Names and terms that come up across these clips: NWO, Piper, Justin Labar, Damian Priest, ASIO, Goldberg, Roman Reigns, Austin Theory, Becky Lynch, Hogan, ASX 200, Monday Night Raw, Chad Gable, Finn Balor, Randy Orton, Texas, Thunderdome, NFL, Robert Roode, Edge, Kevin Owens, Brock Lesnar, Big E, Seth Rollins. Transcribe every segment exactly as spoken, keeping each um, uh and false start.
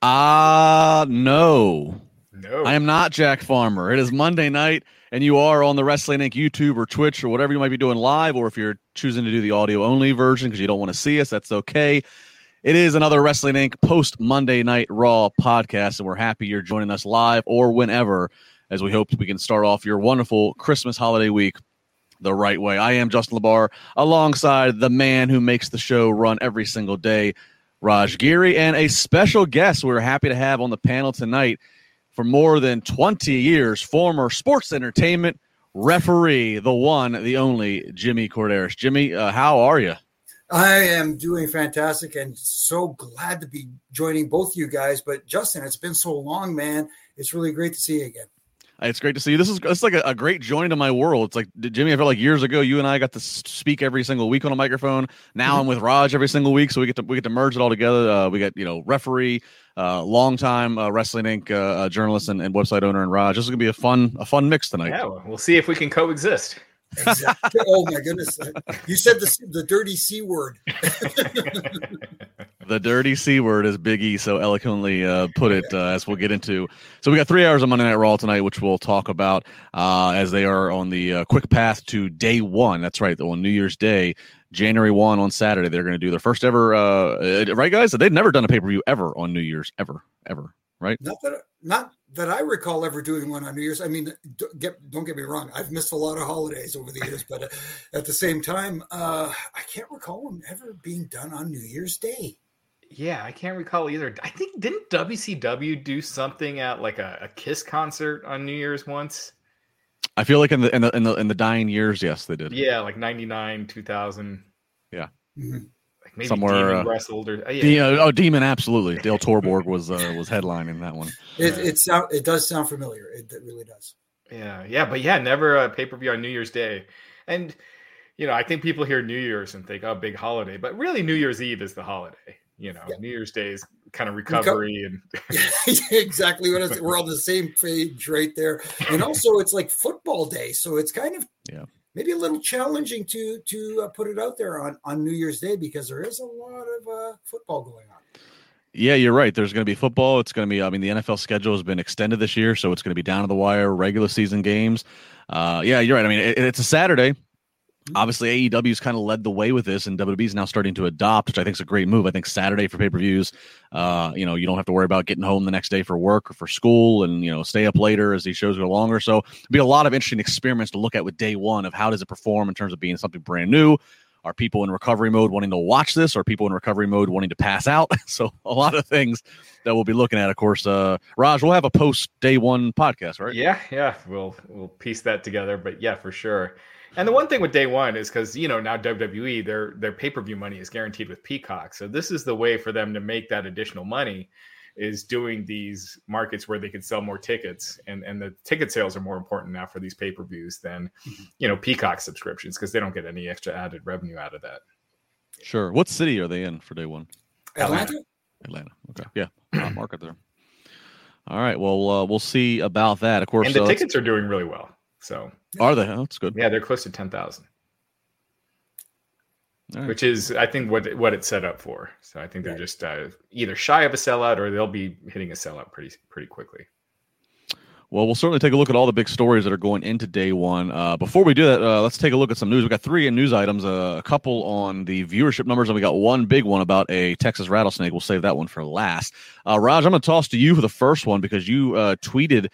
Ah, uh, no. No. I am not Jack Farmer. It is Monday night, and you are on the Wrestling Incorporated YouTube or Twitch or whatever you might be doing live, or if you're choosing to do the audio-only version because you don't want to see us, that's okay. It is another Wrestling Incorporated post-Monday Night Raw podcast, and we're happy you're joining us live or whenever, as we hope we can start off your wonderful Christmas holiday week the right way. I am Justin Labar, alongside the man who makes the show run every single day, Raj Geary, and a special guest we're happy to have on the panel tonight. For more than twenty years, former sports entertainment referee, the one, the only, Jimmy Cordero. Jimmy, uh, how are you? I am doing fantastic and so glad to be joining both you guys. But Justin, it's been so long, man. It's really great to see you again. It's great to see you. This is it's like a, a great join to my world. It's like, Jimmy, I feel like years ago, you and I got to speak every single week on a microphone. Now mm-hmm. I'm with Raj every single week, so we get to we get to merge it all together. Uh, we got, you know, referee, uh, longtime uh, Wrestling Incorporated uh, journalist and, and website owner, and Raj. This is gonna be a fun a fun mix tonight. Yeah, we'll see if we can coexist. Exactly. Oh my goodness, you said the the dirty C word. The dirty C word, as Big E so eloquently uh, put it, uh, as we'll get into. So we got three hours of Monday Night Raw tonight, which we'll talk about uh, as they are on the uh, quick path to day one. That's right. On New Year's Day, January first on Saturday, they're going to do their first ever. Uh, right, guys? They've never done a pay-per-view ever on New Year's, ever, ever. Right? Not that, not that I recall ever doing one on New Year's. I mean, don't get, don't get me wrong. I've missed a lot of holidays over the years, but uh, at the same time, uh, I can't recall them ever being done on New Year's Day. Yeah, I can't recall either. I think, didn't W C W do something at like a, a Kiss concert on New Year's once? I feel like in the in the in the, in the dying years, yes, they did. Yeah, like ninety-nine, two thousand. Yeah, mm-hmm. Like maybe somewhere Demon uh, wrestled or uh, yeah. De- oh, Demon, absolutely. Dale Torborg was uh, was headlining that one. It it sound it does sound familiar. It, it really does. Yeah, yeah, but yeah, never a pay per view on New Year's Day, and you know, I think people hear New Year's and think, oh, big holiday, but really New Year's Eve is the holiday. You know, yeah. New Year's Day is kind of recovery. Reco- and exactly what I was, we're on the same page right there. And also it's like football day. So it's kind of yeah. maybe a little challenging to to uh, put it out there on, on New Year's Day because there is a lot of uh, football going on. Yeah, you're right. There's going to be football. It's going to be, I mean, the N F L schedule has been extended this year. So it's going to be down to the wire, regular season games. Uh, yeah, you're right. I mean, it, it's a Saturday. Obviously, A E W's kind of led the way with this, and W W E's now starting to adopt, which I think is a great move. I think Saturday for pay-per-views, uh, you know, you don't have to worry about getting home the next day for work or for school and, you know, stay up later as these shows go longer. So it'll be a lot of interesting experiments to look at with day one of how does it perform in terms of being something brand new. Are people in recovery mode wanting to watch this? Are people in recovery mode wanting to pass out? So a lot of things that we'll be looking at. Of course, uh, Raj, we'll have a post-day one podcast, right? Yeah, yeah. We'll, we'll piece that together, but yeah, for sure. And the one thing with day one is because, you know, now W W E, their their pay-per-view money is guaranteed with Peacock. So this is the way for them to make that additional money is doing these markets where they can sell more tickets. And, and the ticket sales are more important now for these pay-per-views than, you know, Peacock subscriptions because they don't get any extra added revenue out of that. Sure. What city are they in for day one? Atlanta. Atlanta. Okay. Yeah. Hot market there. All right. Well, uh, we'll see about that. Of course. And the uh, tickets are doing really well. So are they? Oh, that's good. Yeah, they're close to ten thousand, right. Which is, I think, what what it's set up for. So I think they're right. just uh, either shy of a sellout or they'll be hitting a sellout pretty pretty quickly. Well, we'll certainly take a look at all the big stories that are going into day one. Uh, before we do that, uh, let's take a look at some news. We've got three news items, uh, a couple on the viewership numbers, and we got one big one about a Texas rattlesnake. We'll save that one for last. Uh, Raj, I'm going to toss to you for the first one because you uh, tweeted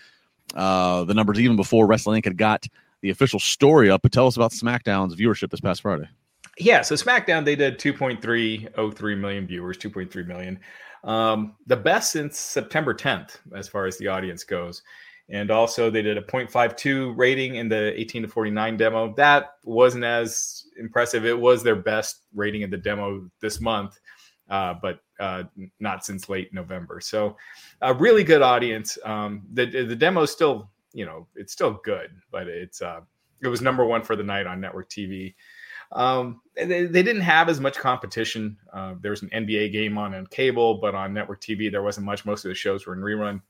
uh, the numbers even before Wrestling Incorporated had got the official story up. But tell us about SmackDown's viewership this past Friday. Yeah, so SmackDown, they did two point three oh three million viewers, two point three million. Um, the best since September tenth as far as the audience goes. And also they did a point five two rating in the eighteen to forty-nine demo. That wasn't as impressive. It was their best rating in the demo this month, uh, but uh, not since late November. So a really good audience. Um, the the demo is still, you know, it's still good, but it's uh, it was number one for the night on network T V. Um, they, they didn't have as much competition. Uh, there was an N B A game on on cable, but on network T V, there wasn't much. Most of the shows were in rerun.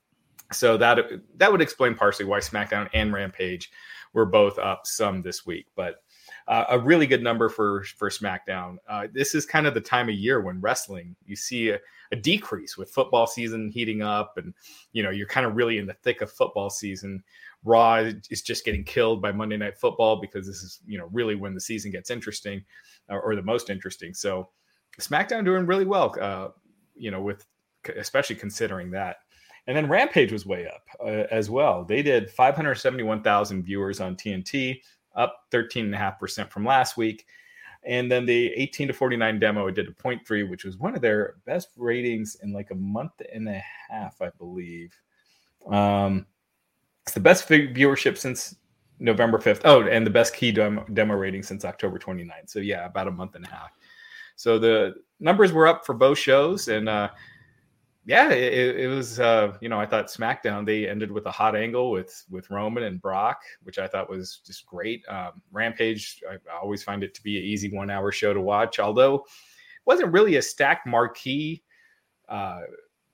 So that that would explain partially why SmackDown and Rampage were both up some this week. But uh, a really good number for, for SmackDown. Uh, this is kind of the time of year when wrestling, you see a, a decrease with football season heating up. And, you know, you're kind of really in the thick of football season. Raw is just getting killed by Monday Night Football because this is, you know, really when the season gets interesting or, or the most interesting. So SmackDown doing really well, uh, you know, with especially considering that. And then Rampage was way up uh, as well. They did five hundred seventy-one thousand viewers on T N T, up thirteen point five percent from last week. And then the eighteen to forty-nine demo, it did a point three, which was one of their best ratings in like a month and a half, I believe. Um, it's the best viewership since November fifth. Oh, and the best key demo, demo rating since October twenty-ninth. So, yeah, about a month and a half. So the numbers were up for both shows. And, uh, yeah, it, it was, uh, you know, I thought SmackDown, they ended with a hot angle with with Roman and Brock, which I thought was just great. Um, Rampage, I, I always find it to be an easy one-hour show to watch, although it wasn't really a stacked marquee uh,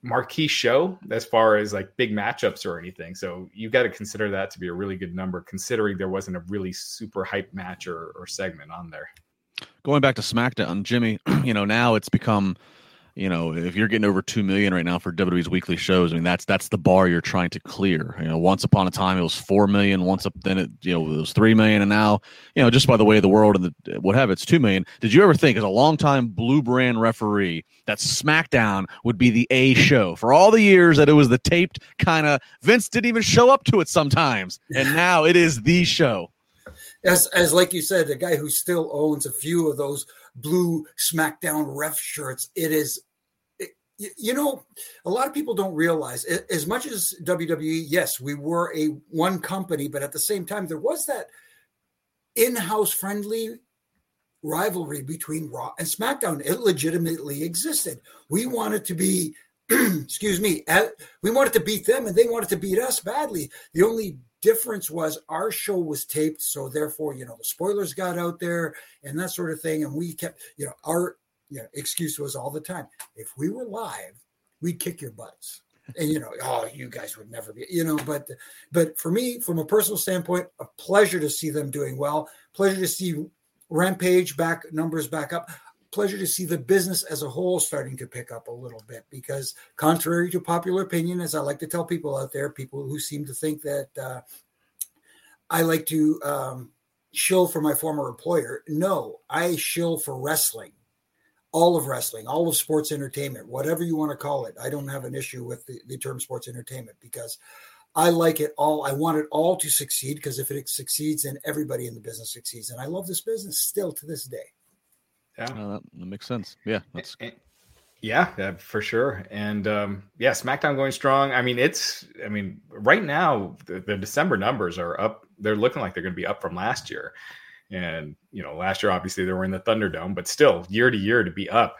marquee show as far as, like, big matchups or anything. So you got to consider that to be a really good number, considering there wasn't a really super hype match or, or segment on there. Going back to SmackDown, Jimmy, you know, now it's become... You know, if you're getting over two million right now for W W E's weekly shows, I mean, that's that's the bar you're trying to clear. You know, once upon a time, it was four million. Once up, then it, you know, it was three million. And now, you know, just by the way of the world and the, what have it, it's two million. Did you ever think, as a longtime blue brand referee, that SmackDown would be the A show? For all the years that it was the taped kind of, Vince didn't even show up to it sometimes. And now it is the show. As, as like you said, the guy who still owns a few of those blue SmackDown ref shirts, it is, it, you know, a lot of people don't realize, as much as W W E, yes, we were a one company, but at the same time, there was that in-house friendly rivalry between Raw and SmackDown. It legitimately existed. We wanted to be, excuse me, we wanted to beat them and they wanted to beat us badly. The only difference was our show was taped, so therefore, you know, the spoilers got out there and that sort of thing, and we kept, you know, our you know, excuse was all the time, if we were live, we'd kick your butts, and you know, oh, you guys would never be, you know, but but for me, from a personal standpoint, a pleasure to see them doing well, pleasure to see Rampage back, numbers back up, pleasure to see the business as a whole starting to pick up a little bit, because contrary to popular opinion, as I like to tell people out there, people who seem to think that uh, I like to um, shill for my former employer. No, I shill for wrestling, all of wrestling, all of sports entertainment, whatever you want to call it. I don't have an issue with the, the term sports entertainment, because I like it all. I want it all to succeed, because if it succeeds, then everybody in the business succeeds. And I love this business still to this day. Yeah, uh, that makes sense. Yeah, that's and, and, yeah, yeah, for sure. And um, yeah, SmackDown going strong. I mean, it's. I mean, right now the, the December numbers are up. They're looking like they're going to be up from last year. And you know, last year obviously they were in the Thunderdome, but still year to year to be up.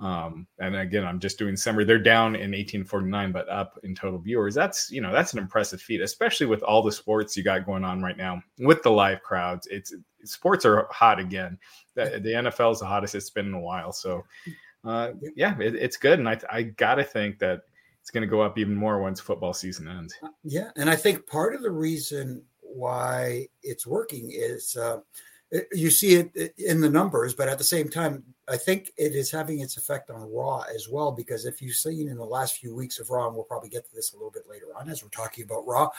Um, and again, I'm just doing summary. They're down in eighteen forty-nine, but up in total viewers. That's you know, that's an impressive feat, especially with all the sports you got going on right now with the live crowds. It's sports are hot again. The, the N F L is the hottest it's been in a while. So, uh, yeah, it, it's good. And I, I gotta think that it's going to go up even more once football season ends. Yeah, and I think part of the reason why it's working is uh, you see it in the numbers, but at the same time, I think it is having its effect on Raw as well, because if you've seen in the last few weeks of Raw, and we'll probably get to this a little bit later on as we're talking about Raw,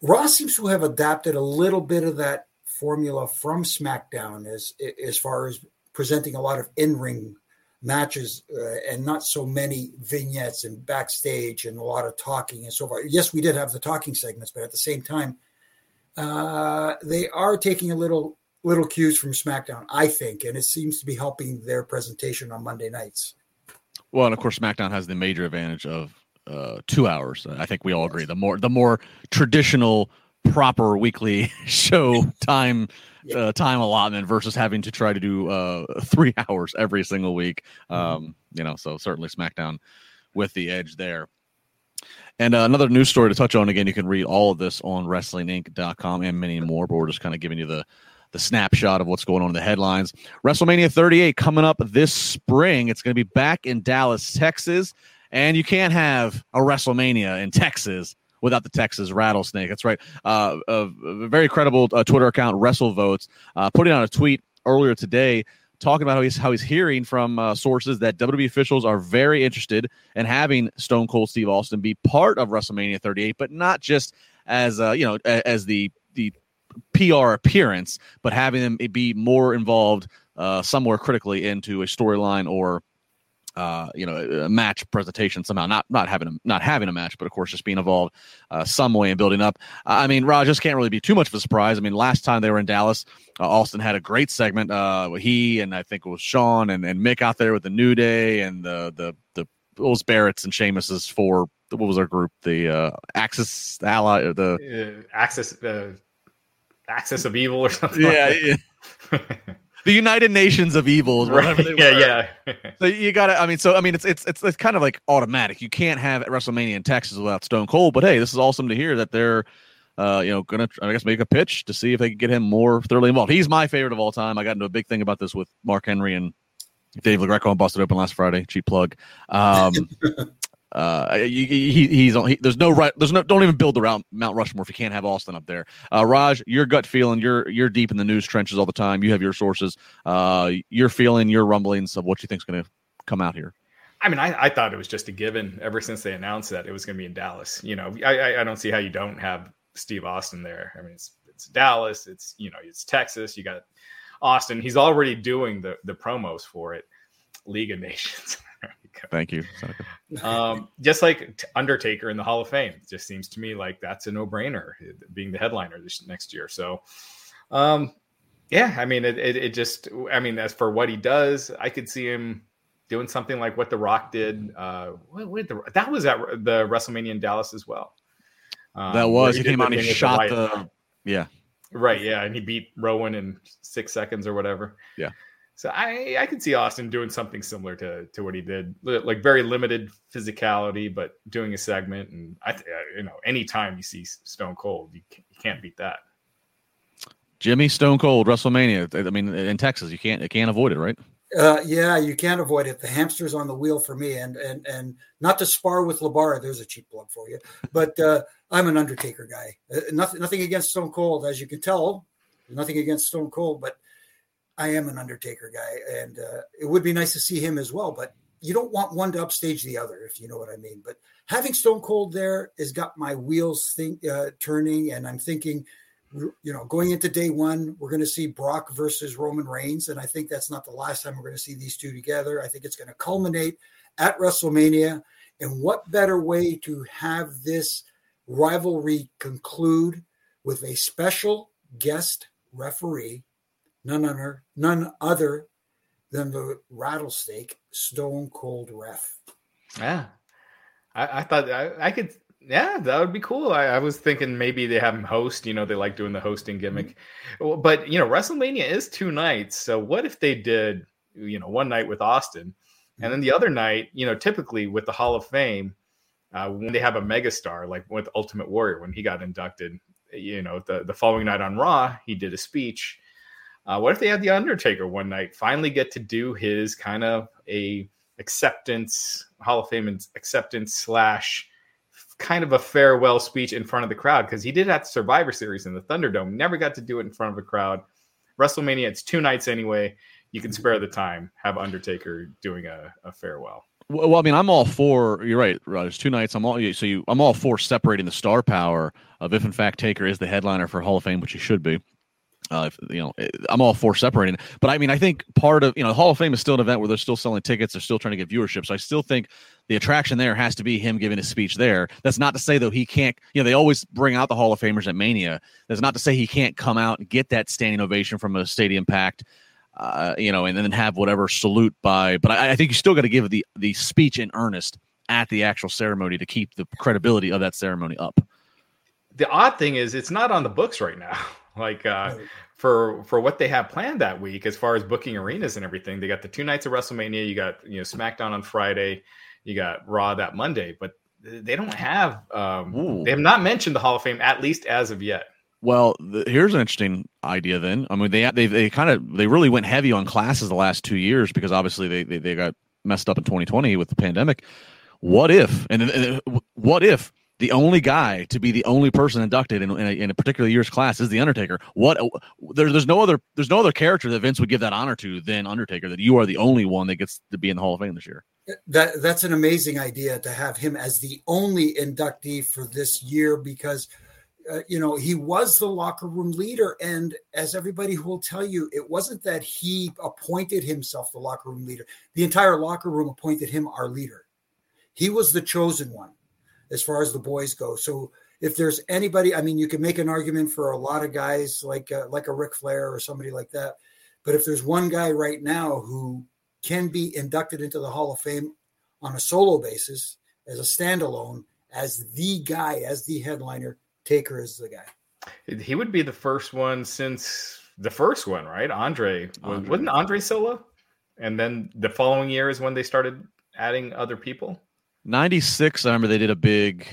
Raw seems to have adapted a little bit of that formula from SmackDown as as far as presenting a lot of in-ring matches uh, and not so many vignettes and backstage and a lot of talking and so forth. Yes, we did have the talking segments, but at the same time, uh, they are taking a little little cues from SmackDown, I think, and it seems to be helping their presentation on Monday nights. Well, and of course, SmackDown has the major advantage of uh, two hours. I think we all agree. The more the more traditional, proper weekly show time yeah. uh, time allotment versus having to try to do uh, three hours every single week. Um, mm-hmm. You know, so certainly SmackDown with the edge there. And uh, another news story to touch on. Again, you can read all of this on wrestling inc dot com and many more, but we're just kind of giving you the the snapshot of what's going on in the headlines. WrestleMania thirty-eight coming up this spring. It's going to be back in Dallas, Texas, and you can't have a WrestleMania in Texas without the Texas rattlesnake. That's right. Uh, a, a very credible uh, Twitter account, WrestleVotes, uh, put out a tweet earlier today talking about how he's, how he's hearing from uh, sources that W W E officials are very interested in having Stone Cold Steve Austin be part of WrestleMania thirty-eight, but not just as uh, you know as the the P R appearance, but having them be more involved uh, somewhere critically into a storyline or Uh, you know, a match presentation somehow, not not having a, not having a match, but of course just being involved uh, some way in building up. I mean, Raj, this can't really be too much of a surprise. I mean, last time they were in Dallas, uh, Austin had a great segment. Uh, he and I think it was Sean and, and Mick out there with the New Day and the the the those Barretts and Sheamus's for what was our group, the uh, Axis Ally, or the uh, Axis uh, Axis of Evil or something. Yeah. Like that. Yeah. The United Nations of Evil, whatever right. they were. Yeah, yeah. So you got to, I mean, so, I mean, it's, it's, it's, it's kind of like automatic. You can't have WrestleMania in Texas without Stone Cold, but hey, this is awesome to hear that they're, uh, you know, going to, I guess, make a pitch to see if they can get him more thoroughly involved. He's my favorite of all time. I got into a big thing about this with Mark Henry and Dave LaGreca on Busted Open last Friday. Cheap plug. Um, Uh, he, he, he's on, he, there's no right. There's no. Don't even build around Mount Rushmore if you can't have Austin up there. Uh, Raj, your gut feeling. You're you're deep in the news trenches all the time. You have your sources. Uh, your feeling, your rumblings of what you think's going to come out here. I mean, I, I thought it was just a given ever since they announced that it was going to be in Dallas. You know, I, I I don't see how you don't have Steve Austin there. I mean, it's it's Dallas. It's you know, it's Texas. You got Austin. He's already doing the the promos for it. League of Nations. Thank you. Um, just like Undertaker in the Hall of Fame, it just seems to me like that's a no-brainer being the headliner this next year. So, um, yeah, I mean, it, it, it just, I mean, as for what he does, I could see him doing something like what The Rock did. Uh, what, what the, that was at the WrestleMania in Dallas as well. Um, that was. He, he came out and he shot the, the yeah, right, yeah, and he beat Rowan in six seconds or whatever. Yeah. So I, I can see Austin doing something similar to, to what he did, like very limited physicality, but doing a segment. And I, you know, anytime you see Stone Cold, you can't, you can't beat that. Jimmy Stone Cold WrestleMania. I mean, in Texas, you can't you can't avoid it, right? Uh, yeah, you can't avoid it. The hamster's on the wheel for me, and and and not to spar with Labara. There's a cheap plug for you, but uh, I'm an Undertaker guy. Uh, nothing nothing against Stone Cold, as you can tell. Nothing against Stone Cold, but I am an Undertaker guy, and uh, it would be nice to see him as well, but you don't want one to upstage the other, if you know what I mean. But having Stone Cold there has got my wheels think, uh, turning, and I'm thinking, you know, going into day one, we're going to see Brock versus Roman Reigns, and I think that's not the last time we're going to see these two together. I think it's going to culminate at WrestleMania, and what better way to have this rivalry conclude with a special guest referee, None other, none other than the rattlesnake, Stone Cold Ref. Yeah, I, I thought I, I could. Yeah, that would be cool. I, I was thinking maybe they have him host. You know, they like doing the hosting gimmick. Mm-hmm. But you know, WrestleMania is two nights. So what if they did, you know, one night with Austin, and then the other night, you know, typically with the Hall of Fame, uh, when they have a megastar like with Ultimate Warrior when he got inducted. You know, the the following night on Raw, he did a speech. Uh, what if they had the Undertaker one night finally get to do his kind of a acceptance Hall of Fame acceptance slash kind of a farewell speech in front of the crowd? Because he did at Survivor Series in the Thunderdome, never got to do it in front of a crowd. WrestleMania, it's two nights anyway. you can spare the time, have Undertaker doing a, a farewell. Well, I mean, I'm all for, you're right, Raj, two nights. I'm all so you, I'm all for separating the star power of if in fact Taker is the headliner for Hall of Fame, which he should be. Uh, if, you know, I'm all for separating, but I mean, I think part of, you know, the Hall of Fame is still an event where they're still selling tickets. They're still trying to get viewership. So I still think the attraction there has to be him giving his speech there. That's not to say though, he can't, you know, they always bring out the Hall of Famers at Mania. That's not to say he can't come out and get that standing ovation from a stadium packed, uh, you know, and then have whatever salute by, but I, I think you still got to give the, the speech in earnest at the actual ceremony to keep the credibility of that ceremony up. The odd thing is it's not on the books right now. Like uh, for for what they have planned that week, as far as booking arenas and everything, they got the two nights of WrestleMania. You got you know SmackDown on Friday, you got Raw that Monday, but they don't have um, they have not mentioned the Hall of Fame at least as of yet. Well, the, here's an interesting idea. Then I mean they they they kind of they really went heavy on classes the last two years because obviously they they, they got messed up in twenty twenty with the pandemic. What if and, and what if? The only guy to be the only person inducted in, in, a, in a particular year's class is the Undertaker. What there, there's no other there's no other character that Vince would give that honor to than Undertaker. That you are the only one that gets to be in the Hall of Fame this year. That that's an amazing idea to have him as the only inductee for this year because uh, you know he was the locker room leader, and as everybody who will tell you, it wasn't that he appointed himself the locker room leader. The entire locker room appointed him our leader. He was the chosen one. As far as the boys go. So if there's anybody, I mean, you can make an argument for a lot of guys like, uh, like a Ric Flair or somebody like that. But if there's one guy right now who can be inducted into the Hall of Fame on a solo basis, as a standalone, as the guy, as the headliner, Taker is the guy. He would be the first one since the first one, right? Andre, Andre. Wasn't Andre solo? And then the following year is when they started adding other people. ninety-six, I remember they did a big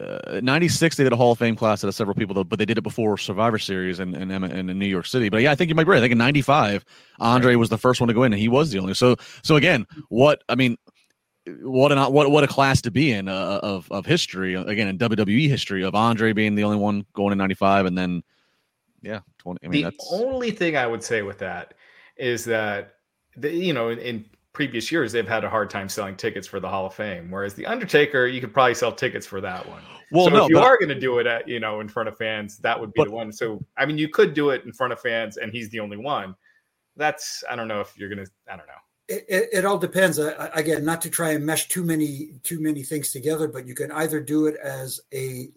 uh, ninety-six. They did a Hall of Fame class that had several people, though, but they did it before Survivor Series and and in, in New York City. But yeah, I think you might be right. I think in ninety-five, Andre was the first one to go in, and he was the only. So so again, what I mean, what an what what a class to be in uh, of of history again in W W E history of Andre being the only one going in ninety-five, and then yeah, twenty. I mean, the that's... only thing I would say with that is that the, you know in. in previous years they've had a hard time selling tickets for the Hall of Fame, whereas the Undertaker you could probably sell tickets for that one. Well, so no, if you are going to do it at you know in front of fans, that would be but, the one. So I mean, you could do it in front of fans, and he's the only one. That's I don't know if you're going to. I don't know. It, it, it all depends. I, again, not to try and mesh too many too many things together, but you can either do it as a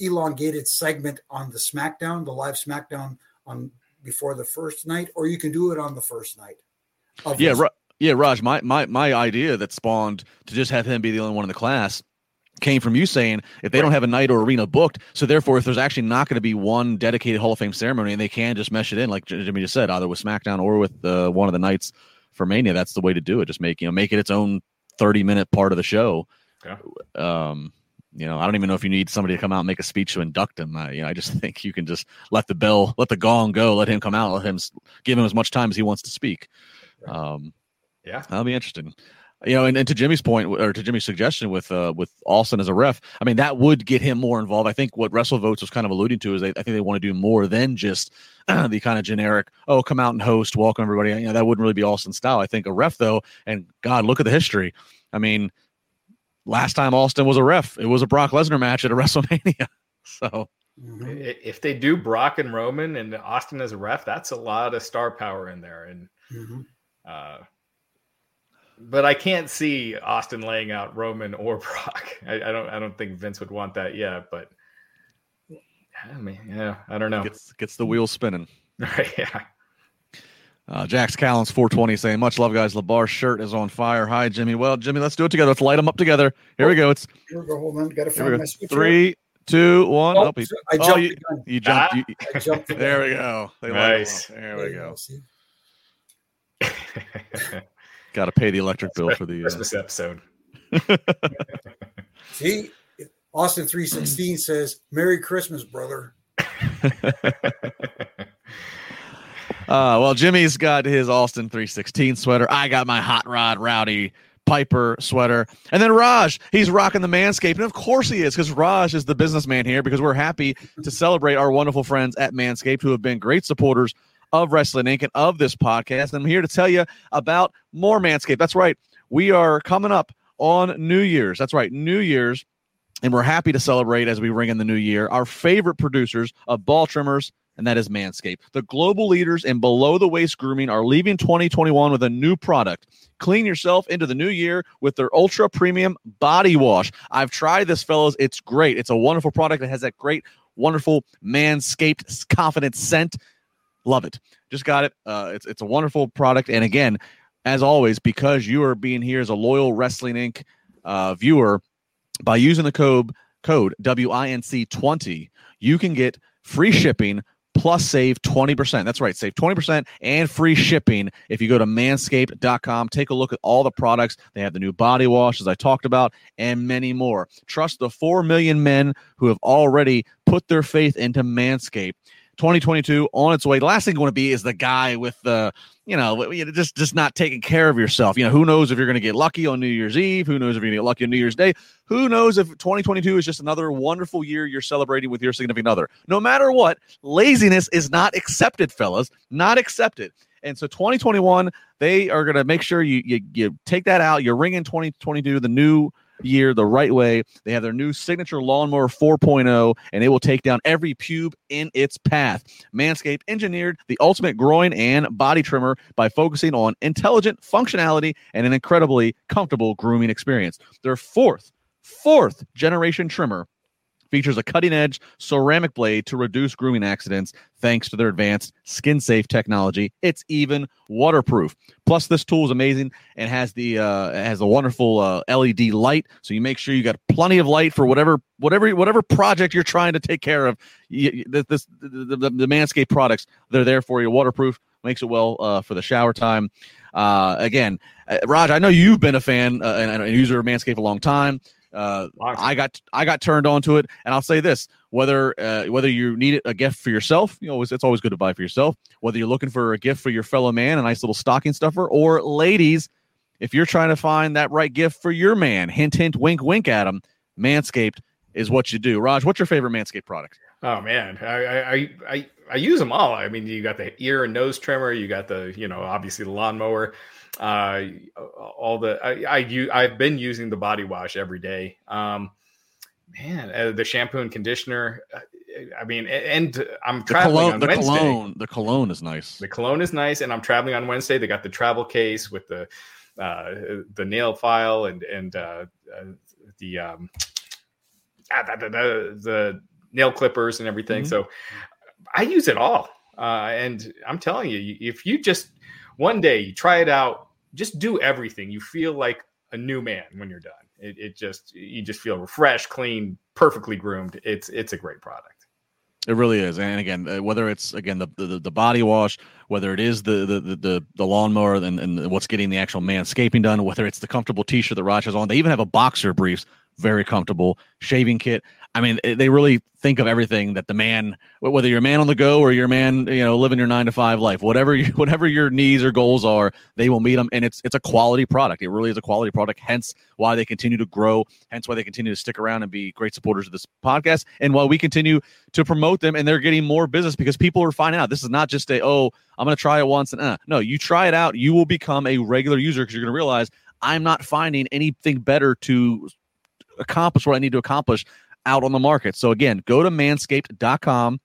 elongated segment on the SmackDown, the live SmackDown on before the first night, or you can do it on the first night. Of yeah, right. Yeah, Raj, my, my my idea that spawned to just have him be the only one in the class came from you saying if they don't have a night or arena booked, so therefore if there's actually not going to be one dedicated Hall of Fame ceremony and they can just mesh it in, like Jimmy just said, either with SmackDown or with uh, one of the nights for Mania, that's the way to do it. Just make you know make it its own thirty-minute part of the show. Yeah. Um, you know, I don't even know if you need somebody to come out and make a speech to induct him. I, you know, I just think you can just let the bell, let the gong go, let him come out, let him give him as much time as he wants to speak. Um Yeah, that'll be interesting. You know, and, and to Jimmy's point, or to Jimmy's suggestion with uh, with Austin as a ref, I mean, that would get him more involved. I think what WrestleVotes was kind of alluding to is they, I think they want to do more than just uh, the kind of generic, oh, come out and host, welcome everybody. You know, that wouldn't really be Austin's style. I think a ref, though, and God, look at the history. I mean, last time Austin was a ref, it was a Brock Lesnar match at a WrestleMania. So if they do Brock and Roman and Austin as a ref, that's a lot of star power in there. And, mm-hmm. uh, But I can't see Austin laying out Roman or Brock. I, I don't. I don't think Vince would want that yet. But I mean, yeah, I don't know. Gets gets the wheels spinning. Right. Yeah. Uh, Jax Callens four twenty saying, "Much love, guys. LaBar's shirt is on fire." Hi, Jimmy. Well, Jimmy, let's do it together. Let's light them up together. Here oh, we go. It's here we go. Hold on. Got to find my switch. Three, two, one. Oh, oh, he, I jumped. Oh, you, you jumped. Ah. You, I jumped the there we go. They nice. There we go. Got to pay the electric bill for the uh... Christmas episode. See, Austin three sixteen says, "Merry Christmas, brother." Uh, well, Jimmy's got his Austin three sixteen sweater. I got my Hot Rod Rowdy Piper sweater. And then Raj, he's rocking the Manscaped. And of course he is, because Raj is the businessman here, because we're happy to celebrate our wonderful friends at Manscaped who have been great supporters of Wrestling Incorporated and of this podcast. And I'm here to tell you about more Manscaped. That's right. We are coming up on New Year's. That's right. New Year's. And we're happy to celebrate as we ring in the new year our favorite producers of ball trimmers, and that is Manscaped. The global leaders in below-the-waist grooming are leaving twenty twenty-one with a new product. Clean yourself into the new year with their ultra-premium body wash. I've tried this, fellas. It's great. It's a wonderful product. It has that great, wonderful Manscaped confident scent. Love it. Just got it. Uh, it's, it's a wonderful product. And again, as always, because you are being here as a loyal Wrestling Incorporated uh, viewer, by using the code, code W I N C twenty, you can get free shipping plus save twenty percent. That's right, save twenty percent and free shipping if you go to manscaped dot com. Take a look at all the products. They have the new body wash, as I talked about, and many more. Trust the four million men who have already put their faith into Manscaped. twenty twenty-two on its way. The last thing you want to be is the guy with the, you know, just, just not taking care of yourself. You know, who knows if you're going to get lucky on New Year's Eve? Who knows if you're going to get lucky on New Year's Day? Who knows if twenty twenty-two is just another wonderful year you're celebrating with your significant other? No matter what, laziness is not accepted, fellas. Not accepted. And so twenty twenty-one, they are going to make sure you, you, you take that out. You're ringing twenty twenty-two, the new year, the right way. They have their new signature lawnmower four point oh, and it will take down every pube in its path. Manscaped engineered the ultimate groin and body trimmer by focusing on intelligent functionality and an incredibly comfortable grooming experience. Their fourth, fourth generation trimmer features a cutting-edge ceramic blade to reduce grooming accidents thanks to their advanced skin-safe technology. It's even waterproof. Plus, this tool is amazing and has the uh, has a wonderful uh, L E D light, so you make sure you got plenty of light for whatever whatever whatever project you're trying to take care of. You, this the, the, the Manscaped products, they're there for you. Waterproof, makes it well uh, for the shower time. Uh, again, uh, Raj, I know you've been a fan uh, and a user of Manscaped a long time. Uh, I got I got turned on to it, and I'll say this: whether uh, whether you need a gift for yourself, you know, it's always good to buy for yourself. Whether you're looking for a gift for your fellow man, a nice little stocking stuffer, or ladies, if you're trying to find that right gift for your man, hint, hint, wink, wink, at him, Manscaped is what you do. Raj, what's your favorite Manscaped product? Oh man, I I I, I use them all. I mean, you got the ear and nose trimmer, you got the you know obviously the lawnmower. Uh, all the I I use, I've been using the body wash every day. Um, man, uh, the shampoo and conditioner. Uh, I mean, and, and I'm traveling the cologne, on the Wednesday. Cologne, the cologne is nice. The cologne is nice, and I'm traveling on Wednesday. They got the travel case with the uh, the nail file and and uh, the um the, the nail clippers and everything. Mm-hmm. So I use it all, uh, and I'm telling you, if you just one day you try it out, just do everything. You feel like a new man when you're done. It, it just, you just feel refreshed, clean, perfectly groomed. It's, it's a great product. It really is. And again, whether it's again, the, the, the body wash, whether it is the, the, the, the lawnmower and, and what's getting the actual manscaping done, whether it's the comfortable t-shirt that Raj has on, they even have a boxer briefs, very comfortable shaving kit. I mean, they really think of everything that the man, whether you're a man on the go or you're a man, you know, living your nine to five life, whatever, you, whatever your needs or goals are, they will meet them. And it's, it's a quality product. It really is a quality product. Hence why they continue to grow. Hence why they continue to stick around and be great supporters of this podcast. And while we continue to promote them, and they're getting more business because people are finding out this is not just a, oh, I'm going to try it once. And uh, no, you try it out. You will become a regular user because you're going to realize I'm not finding anything better to accomplish what I need to accomplish out on the market. So again, go to manscaped dot com,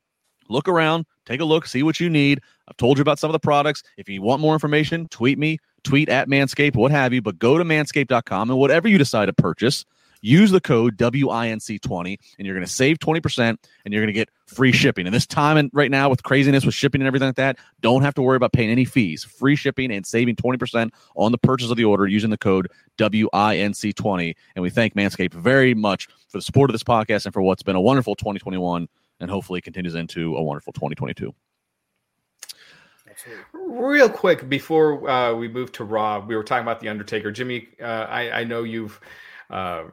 look around, take a look, see what you need. I've told you about some of the products. If you want more information, tweet me, tweet at Manscaped, what have you, but go to manscaped dot com and whatever you decide to purchase, use the code W I N C twenty and you're going to save twenty percent and you're going to get free shipping. And this time and right now with craziness with shipping and everything like that, don't have to worry about paying any fees. Free shipping and saving twenty percent on the purchase of the order using the code W I N C twenty. And we thank Manscaped very much for the support of this podcast and for what's been a wonderful twenty twenty-one and hopefully continues into a wonderful twenty twenty-two. Real quick, before uh, we move to Raw, we were talking about The Undertaker. Jimmy, uh, I, I know you've... Uh,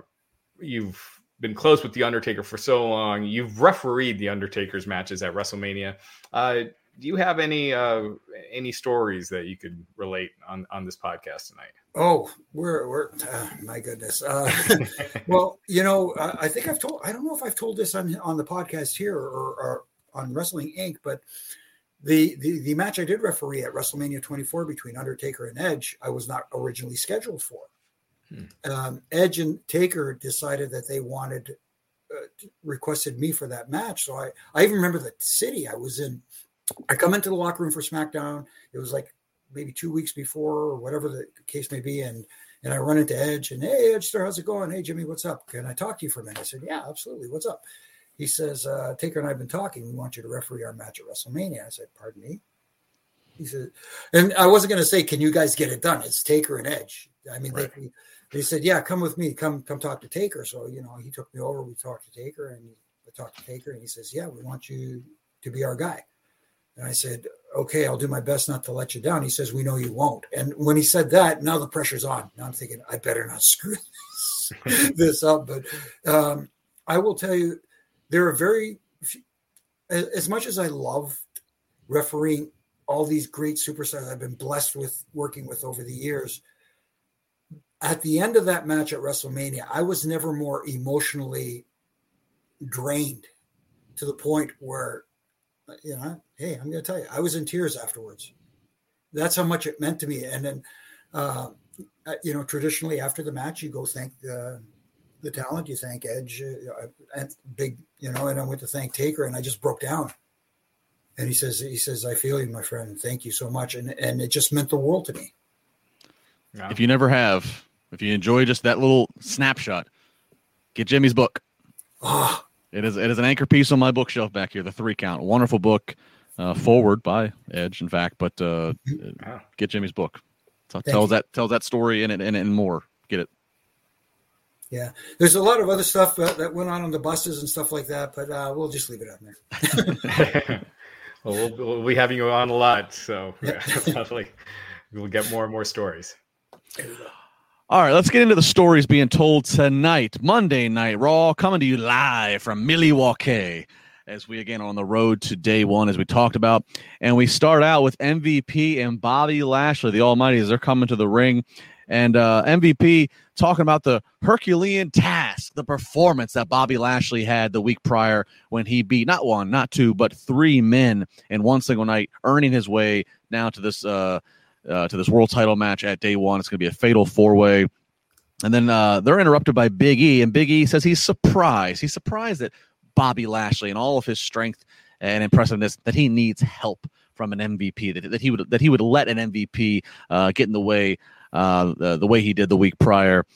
You've been close with The Undertaker for so long. You've refereed The Undertaker's matches at WrestleMania. Uh, do you have any uh, any stories that you could relate on, on this podcast tonight? Oh, we're we're uh, my goodness. Uh, well, you know, I, I think I've told. I don't know if I've told this on on the podcast here or, or on Wrestling Incorporated, but The, the the match I did referee at WrestleMania twenty-four between Undertaker and Edge, I was not originally scheduled for. Hmm. Um, Edge and Taker decided that they wanted, uh, requested me for that match. So I, I even remember the city I was in. I come into the locker room for SmackDown. It was like maybe two weeks before or whatever the case may be. And and I run into Edge and, hey, Edge, sir, how's it going? Hey, Jimmy, what's up? Can I talk to you for a minute? I said, yeah, absolutely. What's up? He says, uh, Taker and I have been talking. We want you to referee our match at WrestleMania. I said, pardon me? He said, and I wasn't going to say, can you guys get it done? It's Taker and Edge. I mean, right. they, they said, yeah, come with me. Come come talk to Taker. So, you know, he took me over. We talked to Taker and we talked to Taker. And he says, yeah, we want you to be our guy. And I said, okay, I'll do my best not to let you down. He says, we know you won't. And when he said that, now the pressure's on. Now I'm thinking, I better not screw this, this up. But um, I will tell you, there are very, as much as I loved refereeing all these great superstars I've been blessed with working with over the years, at the end of that match at WrestleMania, I was never more emotionally drained to the point where, you know, hey, I'm going to tell you, I was in tears afterwards. That's how much it meant to me. And then, uh, you know, traditionally after the match, you go thank the the talent, you thank Edge, uh, and Big, you know, and I went to thank Taker and I just broke down. And he says, he says, I feel you, my friend. Thank you so much. And and it just meant the world to me. Yeah. If you never have, if you enjoy just that little snapshot, get Jimmy's book. Oh, It is it is an anchor piece on my bookshelf back here, The Three Count. Wonderful book, uh, forward by Edge, in fact. But uh, wow. Get Jimmy's book. So tells you. that tells that story and, and and more. Get it. Yeah. There's a lot of other stuff that, that went on on the buses and stuff like that, but uh, we'll just leave it on there. well, well, we'll be having you on a lot, so yeah, definitely we'll get more and more stories. All right, let's get into the stories being told tonight. Monday Night Raw, coming to you live from Milwaukee, as we again are on the road to day one, as we talked about. And we start out with M V P and Bobby Lashley, the Almighty, as they're coming to the ring. And uh, M V P talking about the Herculean task, the performance that Bobby Lashley had the week prior when he beat not one, not two, but three men in one single night, earning his way now to this uh Uh, to this world title match at day one. It's going to be a fatal four-way. And then uh, they're interrupted by Big E, and Big E says he's surprised. He's surprised that Bobby Lashley and all of his strength and impressiveness, that he needs help from an M V P, that, that he would that he would let an M V P uh, get in the way uh, the, the way he did the week prior.